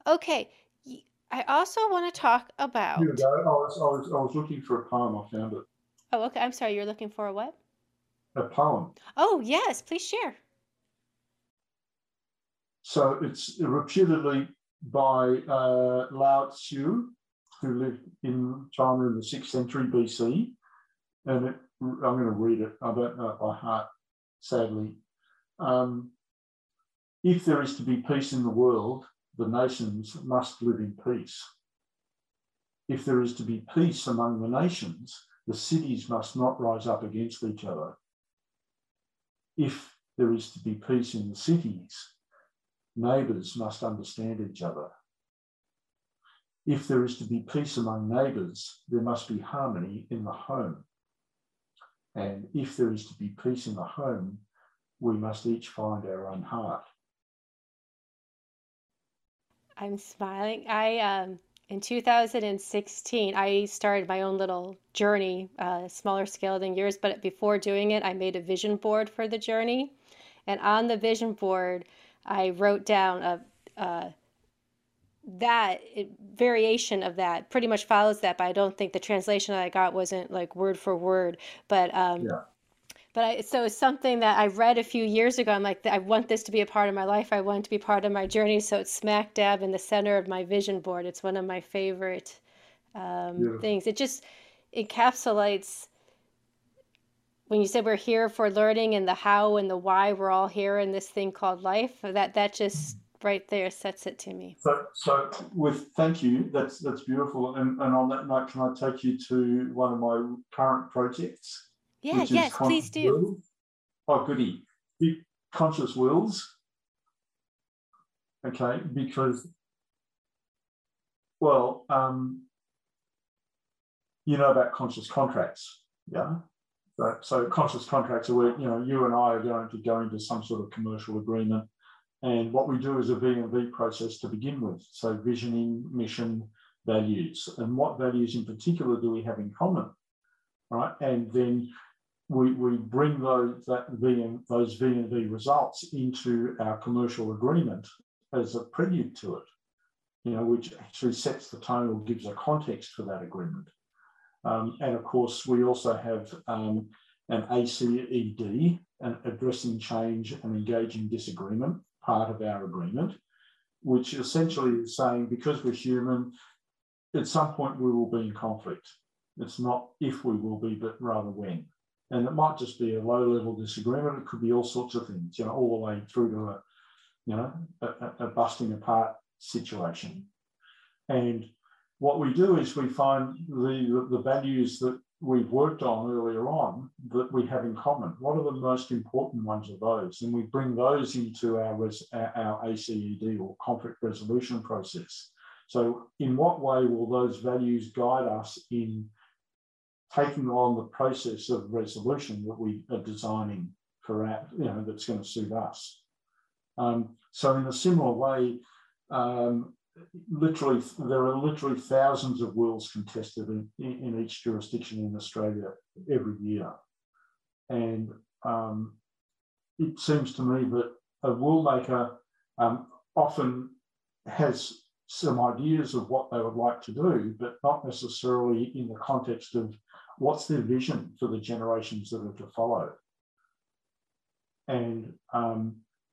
Okay. I also want to talk about. Here we go. I was looking for a poem. I found it. Oh, okay. I'm sorry. You're looking for a what? A poem. Oh, yes. Please share. So it's reputedly by Lao Tzu, who lived in China in the 6th century BC. And I'm going to read it. I don't know it by heart, sadly. If there is to be peace in the world, the nations must live in peace. If there is to be peace among the nations, the cities must not rise up against each other. If there is to be peace in the cities, neighbours must understand each other. If there is to be peace among neighbours, there must be harmony in the home. And if there is to be peace in the home, we must each find our own heart. I'm smiling. In 2016, I started my own little journey, smaller scale than yours, but before doing it, I made a vision board for the journey. And on the vision board, I wrote down variation of that pretty much follows that, but I don't think the translation that I got wasn't like word for word, but yeah. So it's something that I read a few years ago. I'm like, I want this to be a part of my life. I want it to be part of my journey. So it's smack dab in the center of my vision board. It's one of my favorite things. It just encapsulates, when you said we're here for learning and the how and the why we're all here in this thing called life, that just right there sets it to me. So with thank you, that's beautiful. And on that note, can I take you to one of my current projects? Yeah, yes, please do. Wills. Oh, goody. Conscious Wills. Okay, because, well, you know about conscious contracts, yeah? So conscious contracts are where, you know, you and I are going to go into some sort of commercial agreement. And what we do is a V&V process to begin with. So visioning, mission, values. And what values in particular do we have in common? Right, and then we bring those V&V results into our commercial agreement as a prelude to it, you know, which actually sets the tone or gives a context for that agreement. And of course, we also have an ACED, an addressing change and engaging disagreement, part of our agreement, which essentially is saying because we're human, at some point we will be in conflict. It's not if we will be, but rather when. And it might just be a low-level disagreement. It could be all sorts of things, you know, all the way through to a busting apart situation. And what we do is we find the values that we've worked on earlier on that we have in common. What are the most important ones of those? And we bring those into our ACED or conflict resolution process. So in what way will those values guide us in taking on the process of resolution that we are designing for our, you know, that's going to suit us. So in a similar way, there are literally thousands of wills contested in each jurisdiction in Australia every year. And it seems to me that a will maker often has some ideas of what they would like to do, but not necessarily in the context of what's their vision for the generations that are to follow. And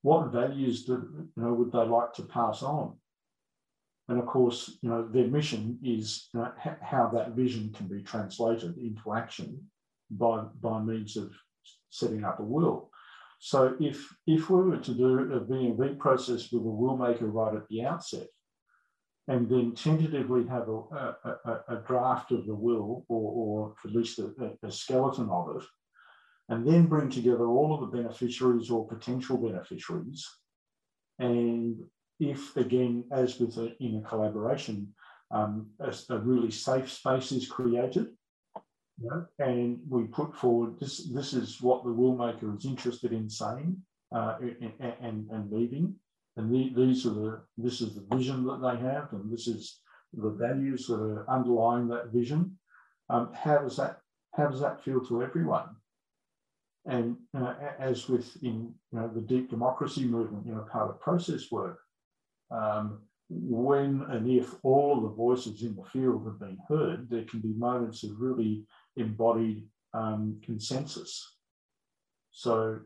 what values would they like to pass on? And of course, you know, their mission is how that vision can be translated into action by means of setting up a will. So if we were to do a V&V process with a will maker right at the outset, and then tentatively have a draft of the will, or at least a skeleton of it, and then bring together all of the beneficiaries or potential beneficiaries. And if, again, as with in a collaboration, a really safe space is created, you know, and we put forward, this is what the will maker is interested in saying and leaving. And this is the vision that they have, and this is the values that are underlying that vision. How does that feel to everyone? And as within the deep democracy movement, part of process work, when and if all of the voices in the field have been heard, there can be moments of really embodied consensus. So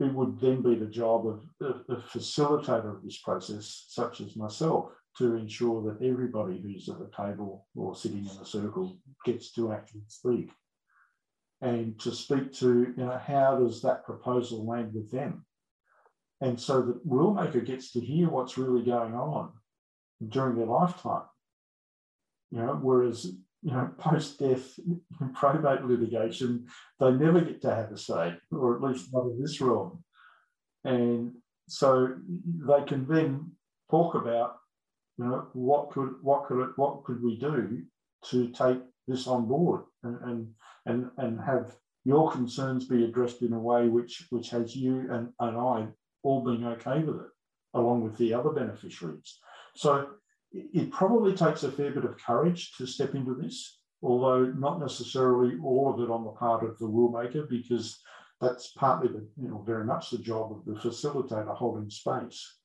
it would then be the job of the facilitator of this process, such as myself, to ensure that everybody who's at the table or sitting in the circle gets to actually speak, and to speak to how does that proposal land with them. And so the will maker gets to hear what's really going on during their lifetime. Whereas post-death in probate litigation, they never get to have a say, or at least not in this realm. And so they can then talk about, what could we do to take this on board and have your concerns be addressed in a way which has you and I all being okay with it, along with the other beneficiaries. So it probably takes a fair bit of courage to step into this, although not necessarily all of it on the part of the will maker, because that's partly very much the job of the facilitator holding space.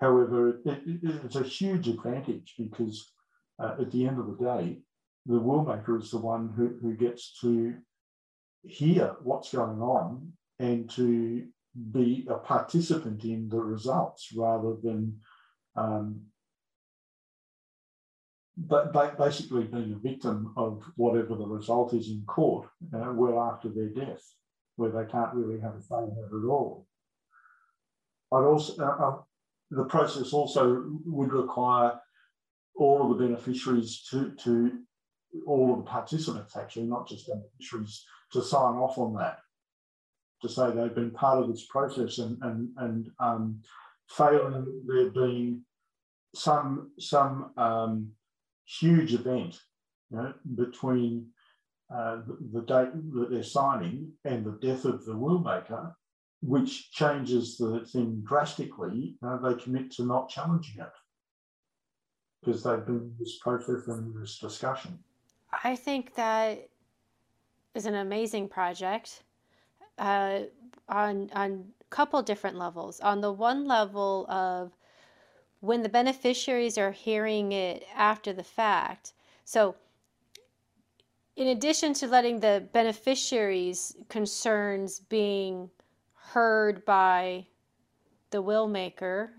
However, it's a huge advantage, because at the end of the day, the will maker is the one who gets to hear what's going on and to be a participant in the results, rather than basically being a victim of whatever the result is in court, well after their death, where they can't really have a say in it at all. The process also would require all of the beneficiaries to all of the participants, actually, not just beneficiaries, to sign off on that, to say they've been part of this process and failing there being some huge event between the date that they're signing and the death of the will maker, which changes the thing drastically. They commit to not challenging it because they've been in this process and this discussion. I think that is an amazing project on a couple different levels. On the one level of when the beneficiaries are hearing it after the fact. So in addition to letting the beneficiaries' concerns being heard by the will maker,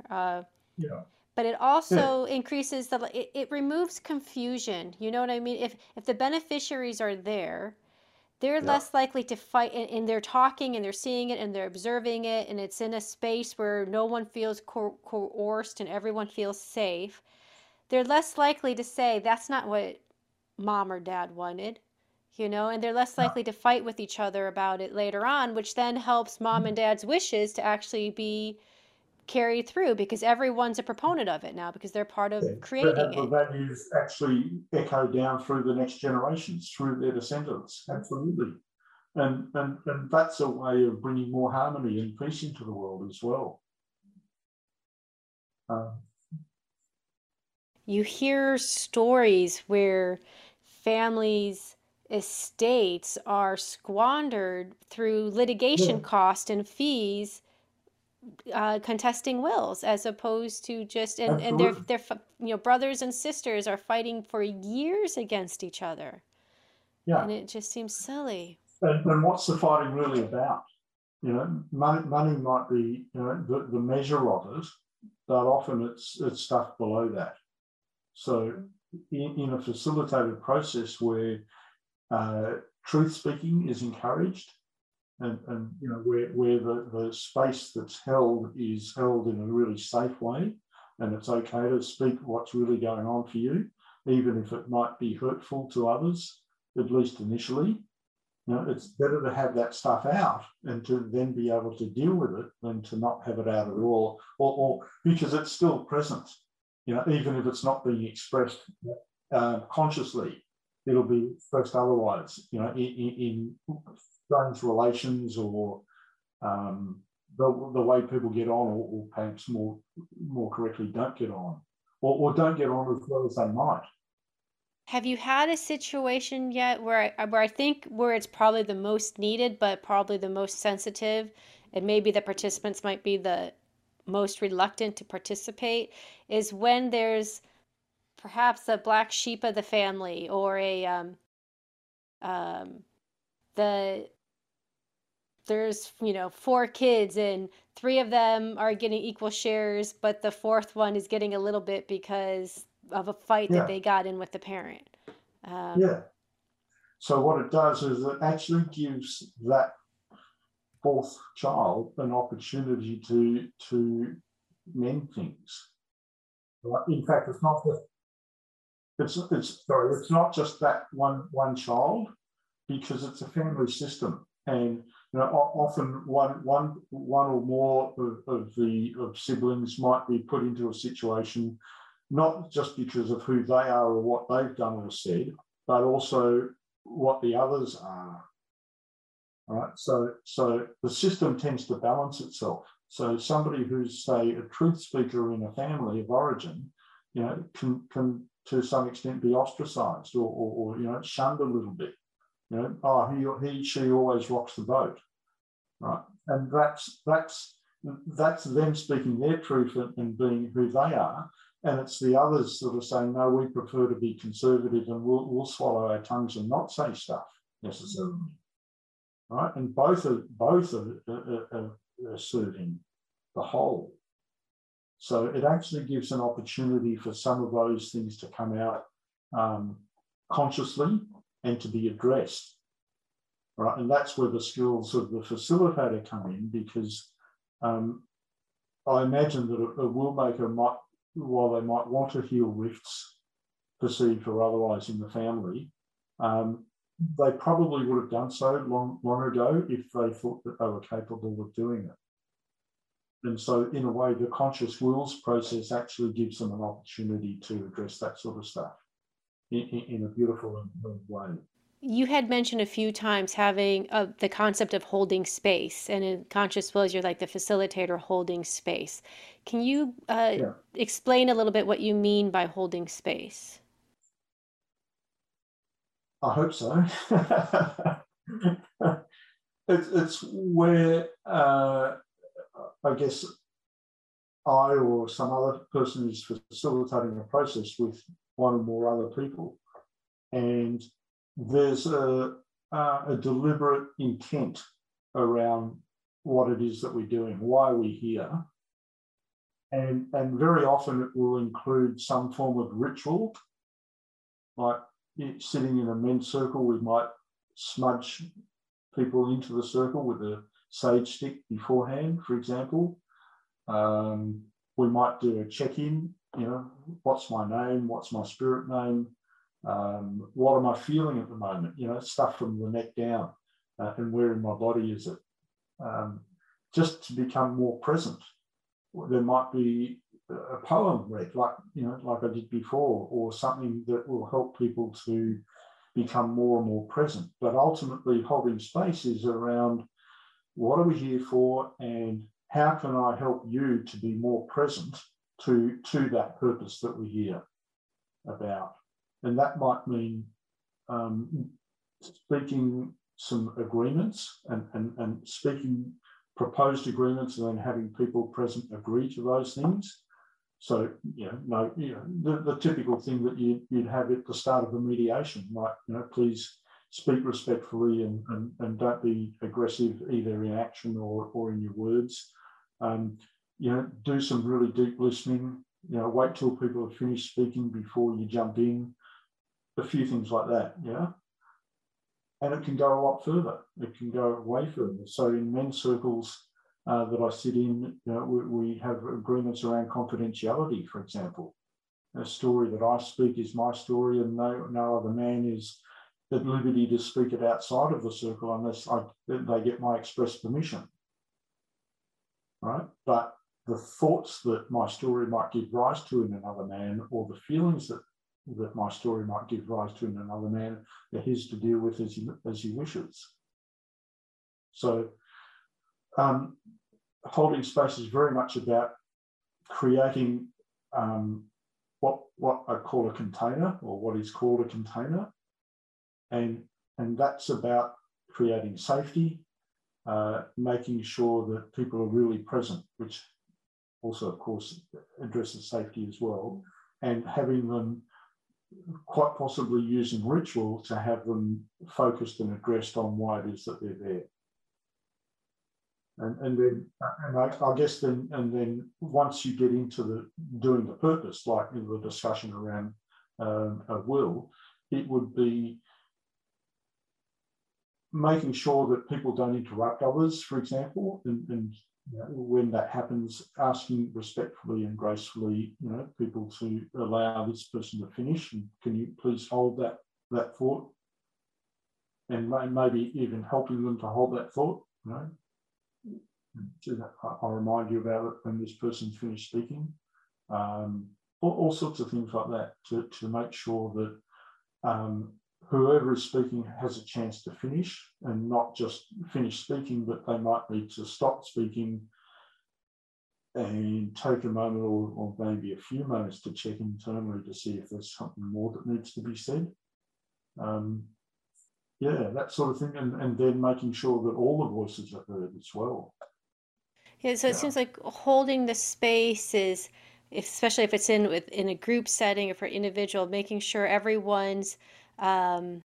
but it also increases it removes confusion. You know what I mean? If the beneficiaries are there, they're less likely to fight, and they're talking, and they're seeing it, and they're observing it, and it's in a space where no one feels coerced and everyone feels safe. They're less likely to say, that's not what mom or dad wanted, and they're less likely to fight with each other about it later on, which then helps mom and dad's wishes to actually be carried through, because everyone's a proponent of it now, because they're part of creating it. That is actually echoed down through the next generations, through their descendants, absolutely, and that's a way of bringing more harmony and peace into the world as well. You hear stories where families' estates are squandered through litigation cost and fees. Contesting wills, as opposed to just and they're brothers and sisters are fighting for years against each other, and it just seems silly. And what's the fighting really about? Money might be the measure of it, but often it's stuff below that. So in a facilitated process where truth speaking is encouraged, and where the space that's held is held in a really safe way, and it's okay to speak what's really going on for you, even if it might be hurtful to others, at least initially. You know, it's better to have that stuff out and to then be able to deal with it than to not have it out at all, or because it's still present. You know, even if it's not being expressed consciously, it'll be expressed otherwise. You know, in strange relations or the way people get on, or perhaps more correctly, don't get on, or don't get on as well as they might. Have you had a situation yet where it's probably the most needed, but probably the most sensitive, and maybe the participants might be the most reluctant to participate, is when there's perhaps a black sheep of the family, or a there's, you know, 4 kids and 3 of them are getting equal shares, but the 4th one is getting a little bit because of a fight that they got in with the parent. So what it does is it actually gives that 4th child an opportunity to mend things. In fact, it's not just that one child, because it's a family system, and you know, often one or more of siblings might be put into a situation, not just because of who they are or what they've done or said, but also what the others are. All right, so the system tends to balance itself. So somebody who's, say, a truth speaker in a family of origin, you know, can to some extent be ostracized or you know, shunned a little bit. You know, oh, she always rocks the boat, right? And that's them speaking their truth and being who they are. And it's the others that are saying, no, we prefer to be conservative and we'll swallow our tongues and not say stuff necessarily. Mm-hmm. Right? And both are serving the whole. So it actually gives an opportunity for some of those things to come out consciously and to be addressed. Right? And that's where the skills of the facilitator come in, because I imagine that a will maker might, while they might want to heal rifts, perceived or otherwise, in the family, they probably would have done so long ago if they thought that they were capable of doing it. And so, in a way, the conscious wills process actually gives them an opportunity to address that sort of stuff in a beautiful way. You had mentioned a few times having the concept of holding space, and in Conscious Wills, you're like the facilitator holding space. Can you explain a little bit what you mean by holding space? I hope so. It's where I guess I or some other person is facilitating a process with one or more other people, and there's a deliberate intent around what it is that we're doing, why we're here. And very often it will include some form of ritual, like sitting in a men's circle, we might smudge people into the circle with a sage stick beforehand, for example. We might do a check-in, you know, what's my name, what's my spirit name? What am I feeling at the moment? You know, stuff from the neck down, and where in my body is it? Just to become more present. There might be a poem read, like, you know, like I did before, or something that will help people to become more and more present. But ultimately, holding space is around what are we here for, and how can I help you to be more present to that purpose that we're here about. And that might mean speaking some agreements and speaking proposed agreements, and then having people present agree to those things. So, you know, the typical thing that you'd have at the start of a mediation, like, you know, please speak respectfully and don't be aggressive either in action or in your words. You know, do some really deep listening. You know, wait till people have finished speaking before you jump in. A few things like that, yeah. And it can go a lot further. It can go way further. So in men's circles, that I sit in, you know, we have agreements around confidentiality, for example. A story that I speak is my story, and no other man is at liberty to speak it outside of the circle unless they get my express permission. Right? But the thoughts that my story might give rise to in another man, or the feelings that my story might give rise to in another man, are his to deal with as he wishes. So holding space is very much about creating what I call a container, or what is called a container. And that's about creating safety, making sure that people are really present, which also, of course, addresses safety as well, and having them quite possibly using ritual to have them focused and addressed on why it is that they're there. And then once you get into the doing the purpose, like in the discussion around a will, it would be making sure that people don't interrupt others, for example, and you know, when that happens, asking respectfully and gracefully, you know, people to allow this person to finish, and can you please hold that thought, and maybe even helping them to hold that thought, you know. I'll remind you about it when this person's finished speaking. All sorts of things like that to make sure that whoever is speaking has a chance to finish, and not just finish speaking, but they might need to stop speaking and take a moment or maybe a few moments to check internally to see if there's something more that needs to be said. Yeah, that sort of thing, and then making sure that all the voices are heard as well. Yeah, so it seems like holding the space is, especially if it's in a group setting or for individual, making sure everyone's coming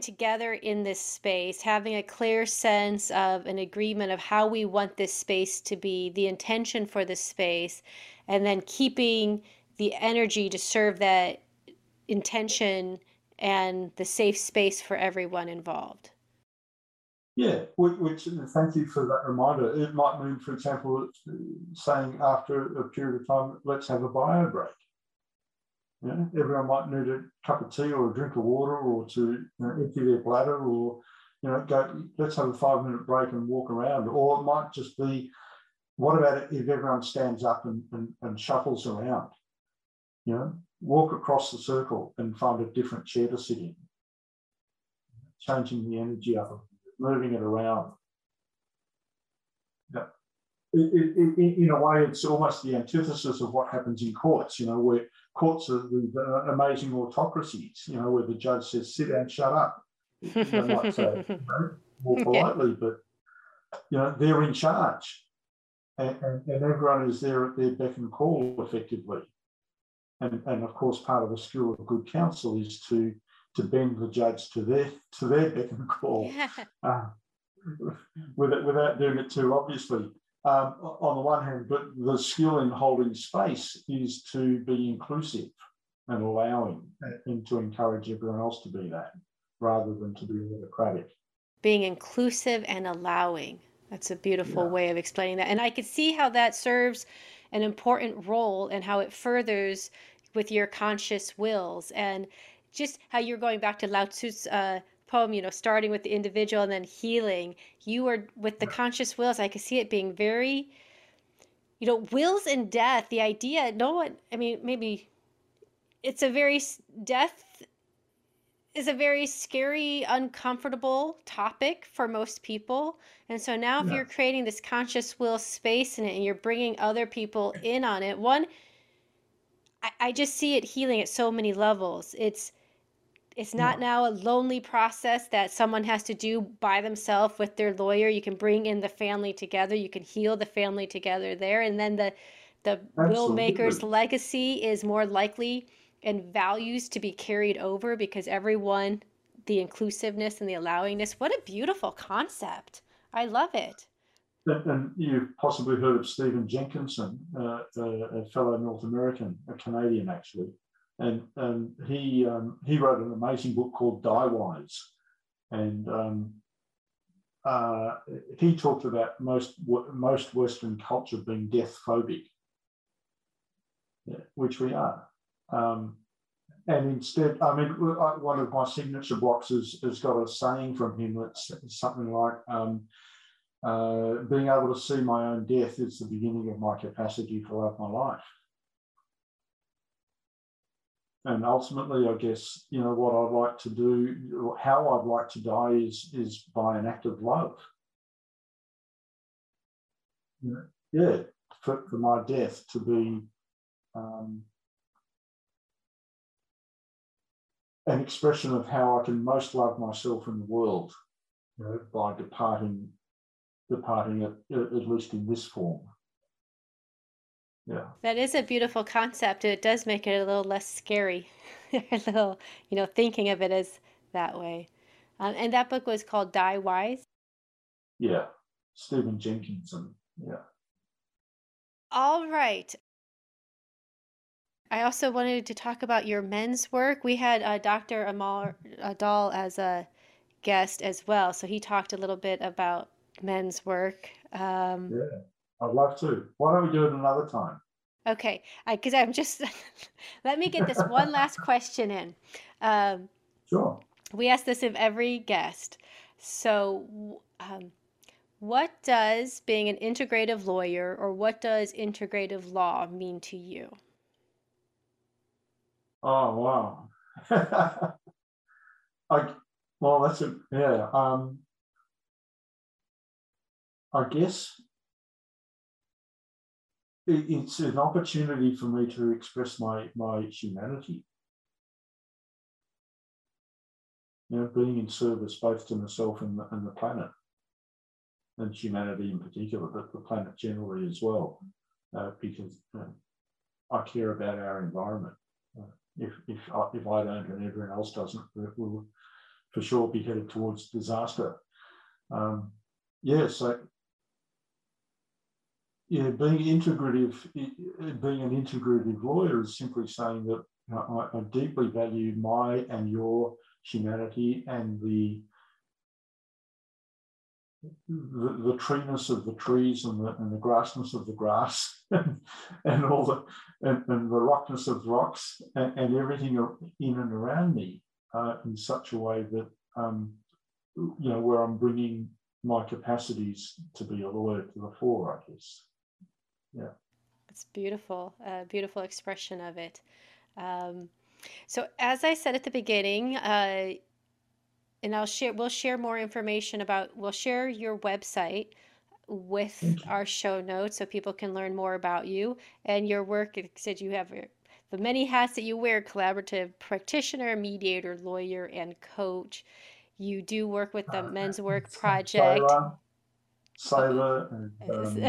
together in this space, having a clear sense of an agreement of how we want this space to be, the intention for this space, and then keeping the energy to serve that intention and the safe space for everyone involved. Yeah, which thank you for that reminder. It might mean, for example, saying after a period of time, let's have a bio break. You know, everyone might need a cup of tea or a drink of water, or to, you know, empty their bladder, or, you know, go, let's have a 5-minute break and walk around. Or it might just be, what about it if everyone stands up and shuffles around? You know, walk across the circle and find a different chair to sit in, changing the energy up, moving it around. Yeah. In a way, it's almost the antithesis of what happens in courts, you know, where courts are these amazing autocracies, you know, where the judge says, sit down, shut up. They might say, you know, more politely, but, you know, they're in charge. And everyone is there at their beck and call, effectively. And of course, part of the skill of good counsel is to bend the judge to their beck and call, yeah. Without doing it too obviously. On the one hand, but the skill in holding space is to be inclusive and allowing, and to encourage everyone else to be that, rather than to be autocratic. Being inclusive and allowing. That's a beautiful way of explaining that. And I could see how that serves an important role and how it furthers with your conscious wills, and just how you're going back to Lao Tzu's poem, you know, starting with the individual and then healing. You are with the conscious wills. I could see it being very, you know, wills and death, the idea, no one, I mean, maybe it's a very, death is a very scary, uncomfortable topic for most people. And so now if you're creating this conscious will space in it and you're bringing other people in on it, one, I just see it healing at so many levels. It's not now a lonely process that someone has to do by themselves with their lawyer. You can bring in the family together. You can heal the family together there. And then the will maker's legacy is more likely and values to be carried over because everyone, the inclusiveness and the allowingness. What a beautiful concept. I love it. And you've possibly heard of Stephen Jenkinson, a fellow North American, a Canadian actually. And he wrote an amazing book called Die Wise. And he talked about most Western culture being death phobic, which we are. And instead, I mean, one of my signature blocks has got a saying from him that's something like, being able to see my own death is the beginning of my capacity to love my life. And ultimately, I guess, you know, what I'd like to do, how I'd like to die is by an act of love. Yeah, for my death to be an expression of how I can most love myself in the world, you know, by departing at least in this form. Yeah. That is a beautiful concept. It does make it a little less scary, a little, you know, thinking of it as that way. And that book was called Die Wise. Yeah, Stephen Jenkinson. Yeah. All right. I also wanted to talk about your men's work. We had Dr. Amal Adal as a guest as well. So he talked a little bit about men's work. Yeah. I'd love to. Why don't we do it another time? Okay, because I'm just, let me get this one last question in. Sure. We ask this of every guest. So what does being an integrative lawyer, or what does integrative law mean to you? Oh, wow. Well, that's a, yeah. I guess it's an opportunity for me to express my humanity. You know, being in service both to myself and the planet, and humanity in particular, but the planet generally as well, because I care about our environment. If I don't and everyone else doesn't, we'll for sure be headed towards disaster. Yeah, so. Yeah, being an integrative lawyer is simply saying that I deeply value my and your humanity and the treeness of the trees and the grassness of the grass and all the and the rockness of rocks and everything in and around me in such a way that you know, where I'm bringing my capacities to be a lawyer to the fore, I guess. Yeah, it's beautiful, beautiful expression of it. So as I said at the beginning, and we'll share your website with our show notes so people can learn more about you and your work. It said you have the many hats that you wear: collaborative practitioner, mediator, lawyer, and coach. You do work with the Men's Work Project. Sailor, and,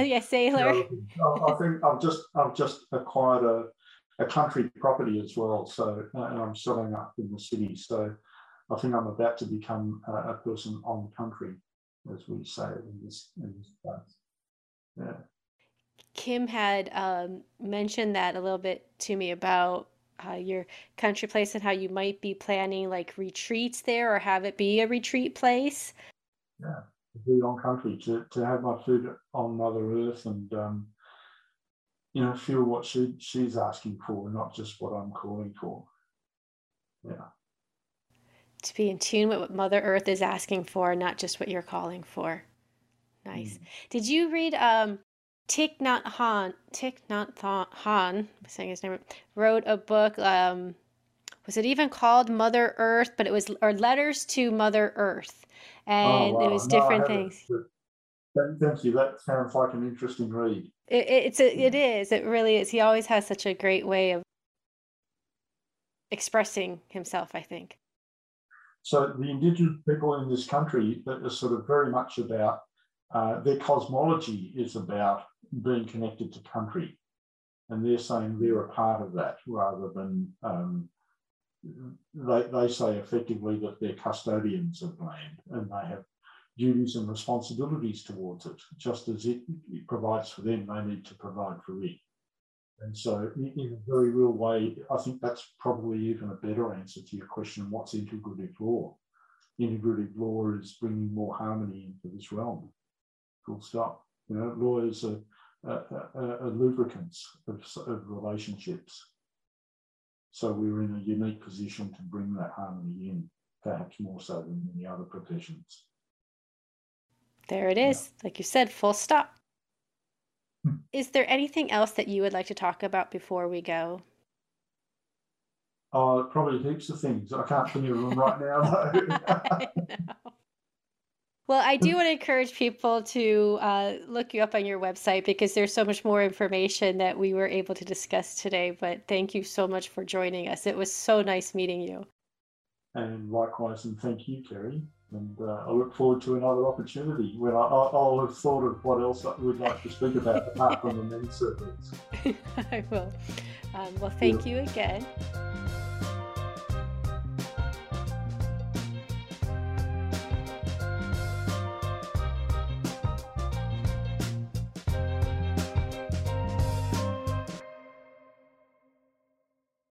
yeah, Sailor. You know, I think I've just acquired a country property as well, so and I'm selling up in the city. So I think I'm about to become a person on country, as we say in this place. Yeah. Kim had mentioned that a little bit to me about your country place and how you might be planning like retreats there, or have it be a retreat place. Yeah. Food on country, to have my food on Mother Earth and you know, feel what she's asking for, not just what I'm calling for. Yeah. To be in tune with what Mother Earth is asking for, not just what you're calling for. Nice. Mm. Did you read Thich Nhat Hanh? Thich Nhat Hanh, I'm saying his name, wrote a book. Was it even called Mother Earth? But it was, or Letters to Mother Earth. And it was different things. Thank you. That sounds like an interesting read. It is. It really is. He always has such a great way of expressing himself, I think. So the Indigenous people in this country that are sort of very much about, their cosmology is about being connected to country. And they're saying they're a part of that, rather than they say effectively that they're custodians of land and they have duties and responsibilities towards it. Just as it provides for them, they need to provide for it. And so in a very real way, I think that's probably even a better answer to your question, what's integrative law? integrative law is bringing more harmony into this realm. Full stop. You know, lawyers are lubricants of relationships. So we're in a unique position to bring that harmony in, perhaps more so than many other professions. There it is. Yeah. Like you said, full stop. Is there anything else that you would like to talk about before we go? Oh, probably heaps of things. I can't think of them right now, though. I know. Well, I do want to encourage people to look you up on your website, because there's so much more information that we were able to discuss today. But thank you so much for joining us. It was so nice meeting you. And likewise, and thank you, Carrie. And I look forward to another opportunity when I'll have thought of what else I would like to speak about apart from the men's surveys. I will. Well, thank you again.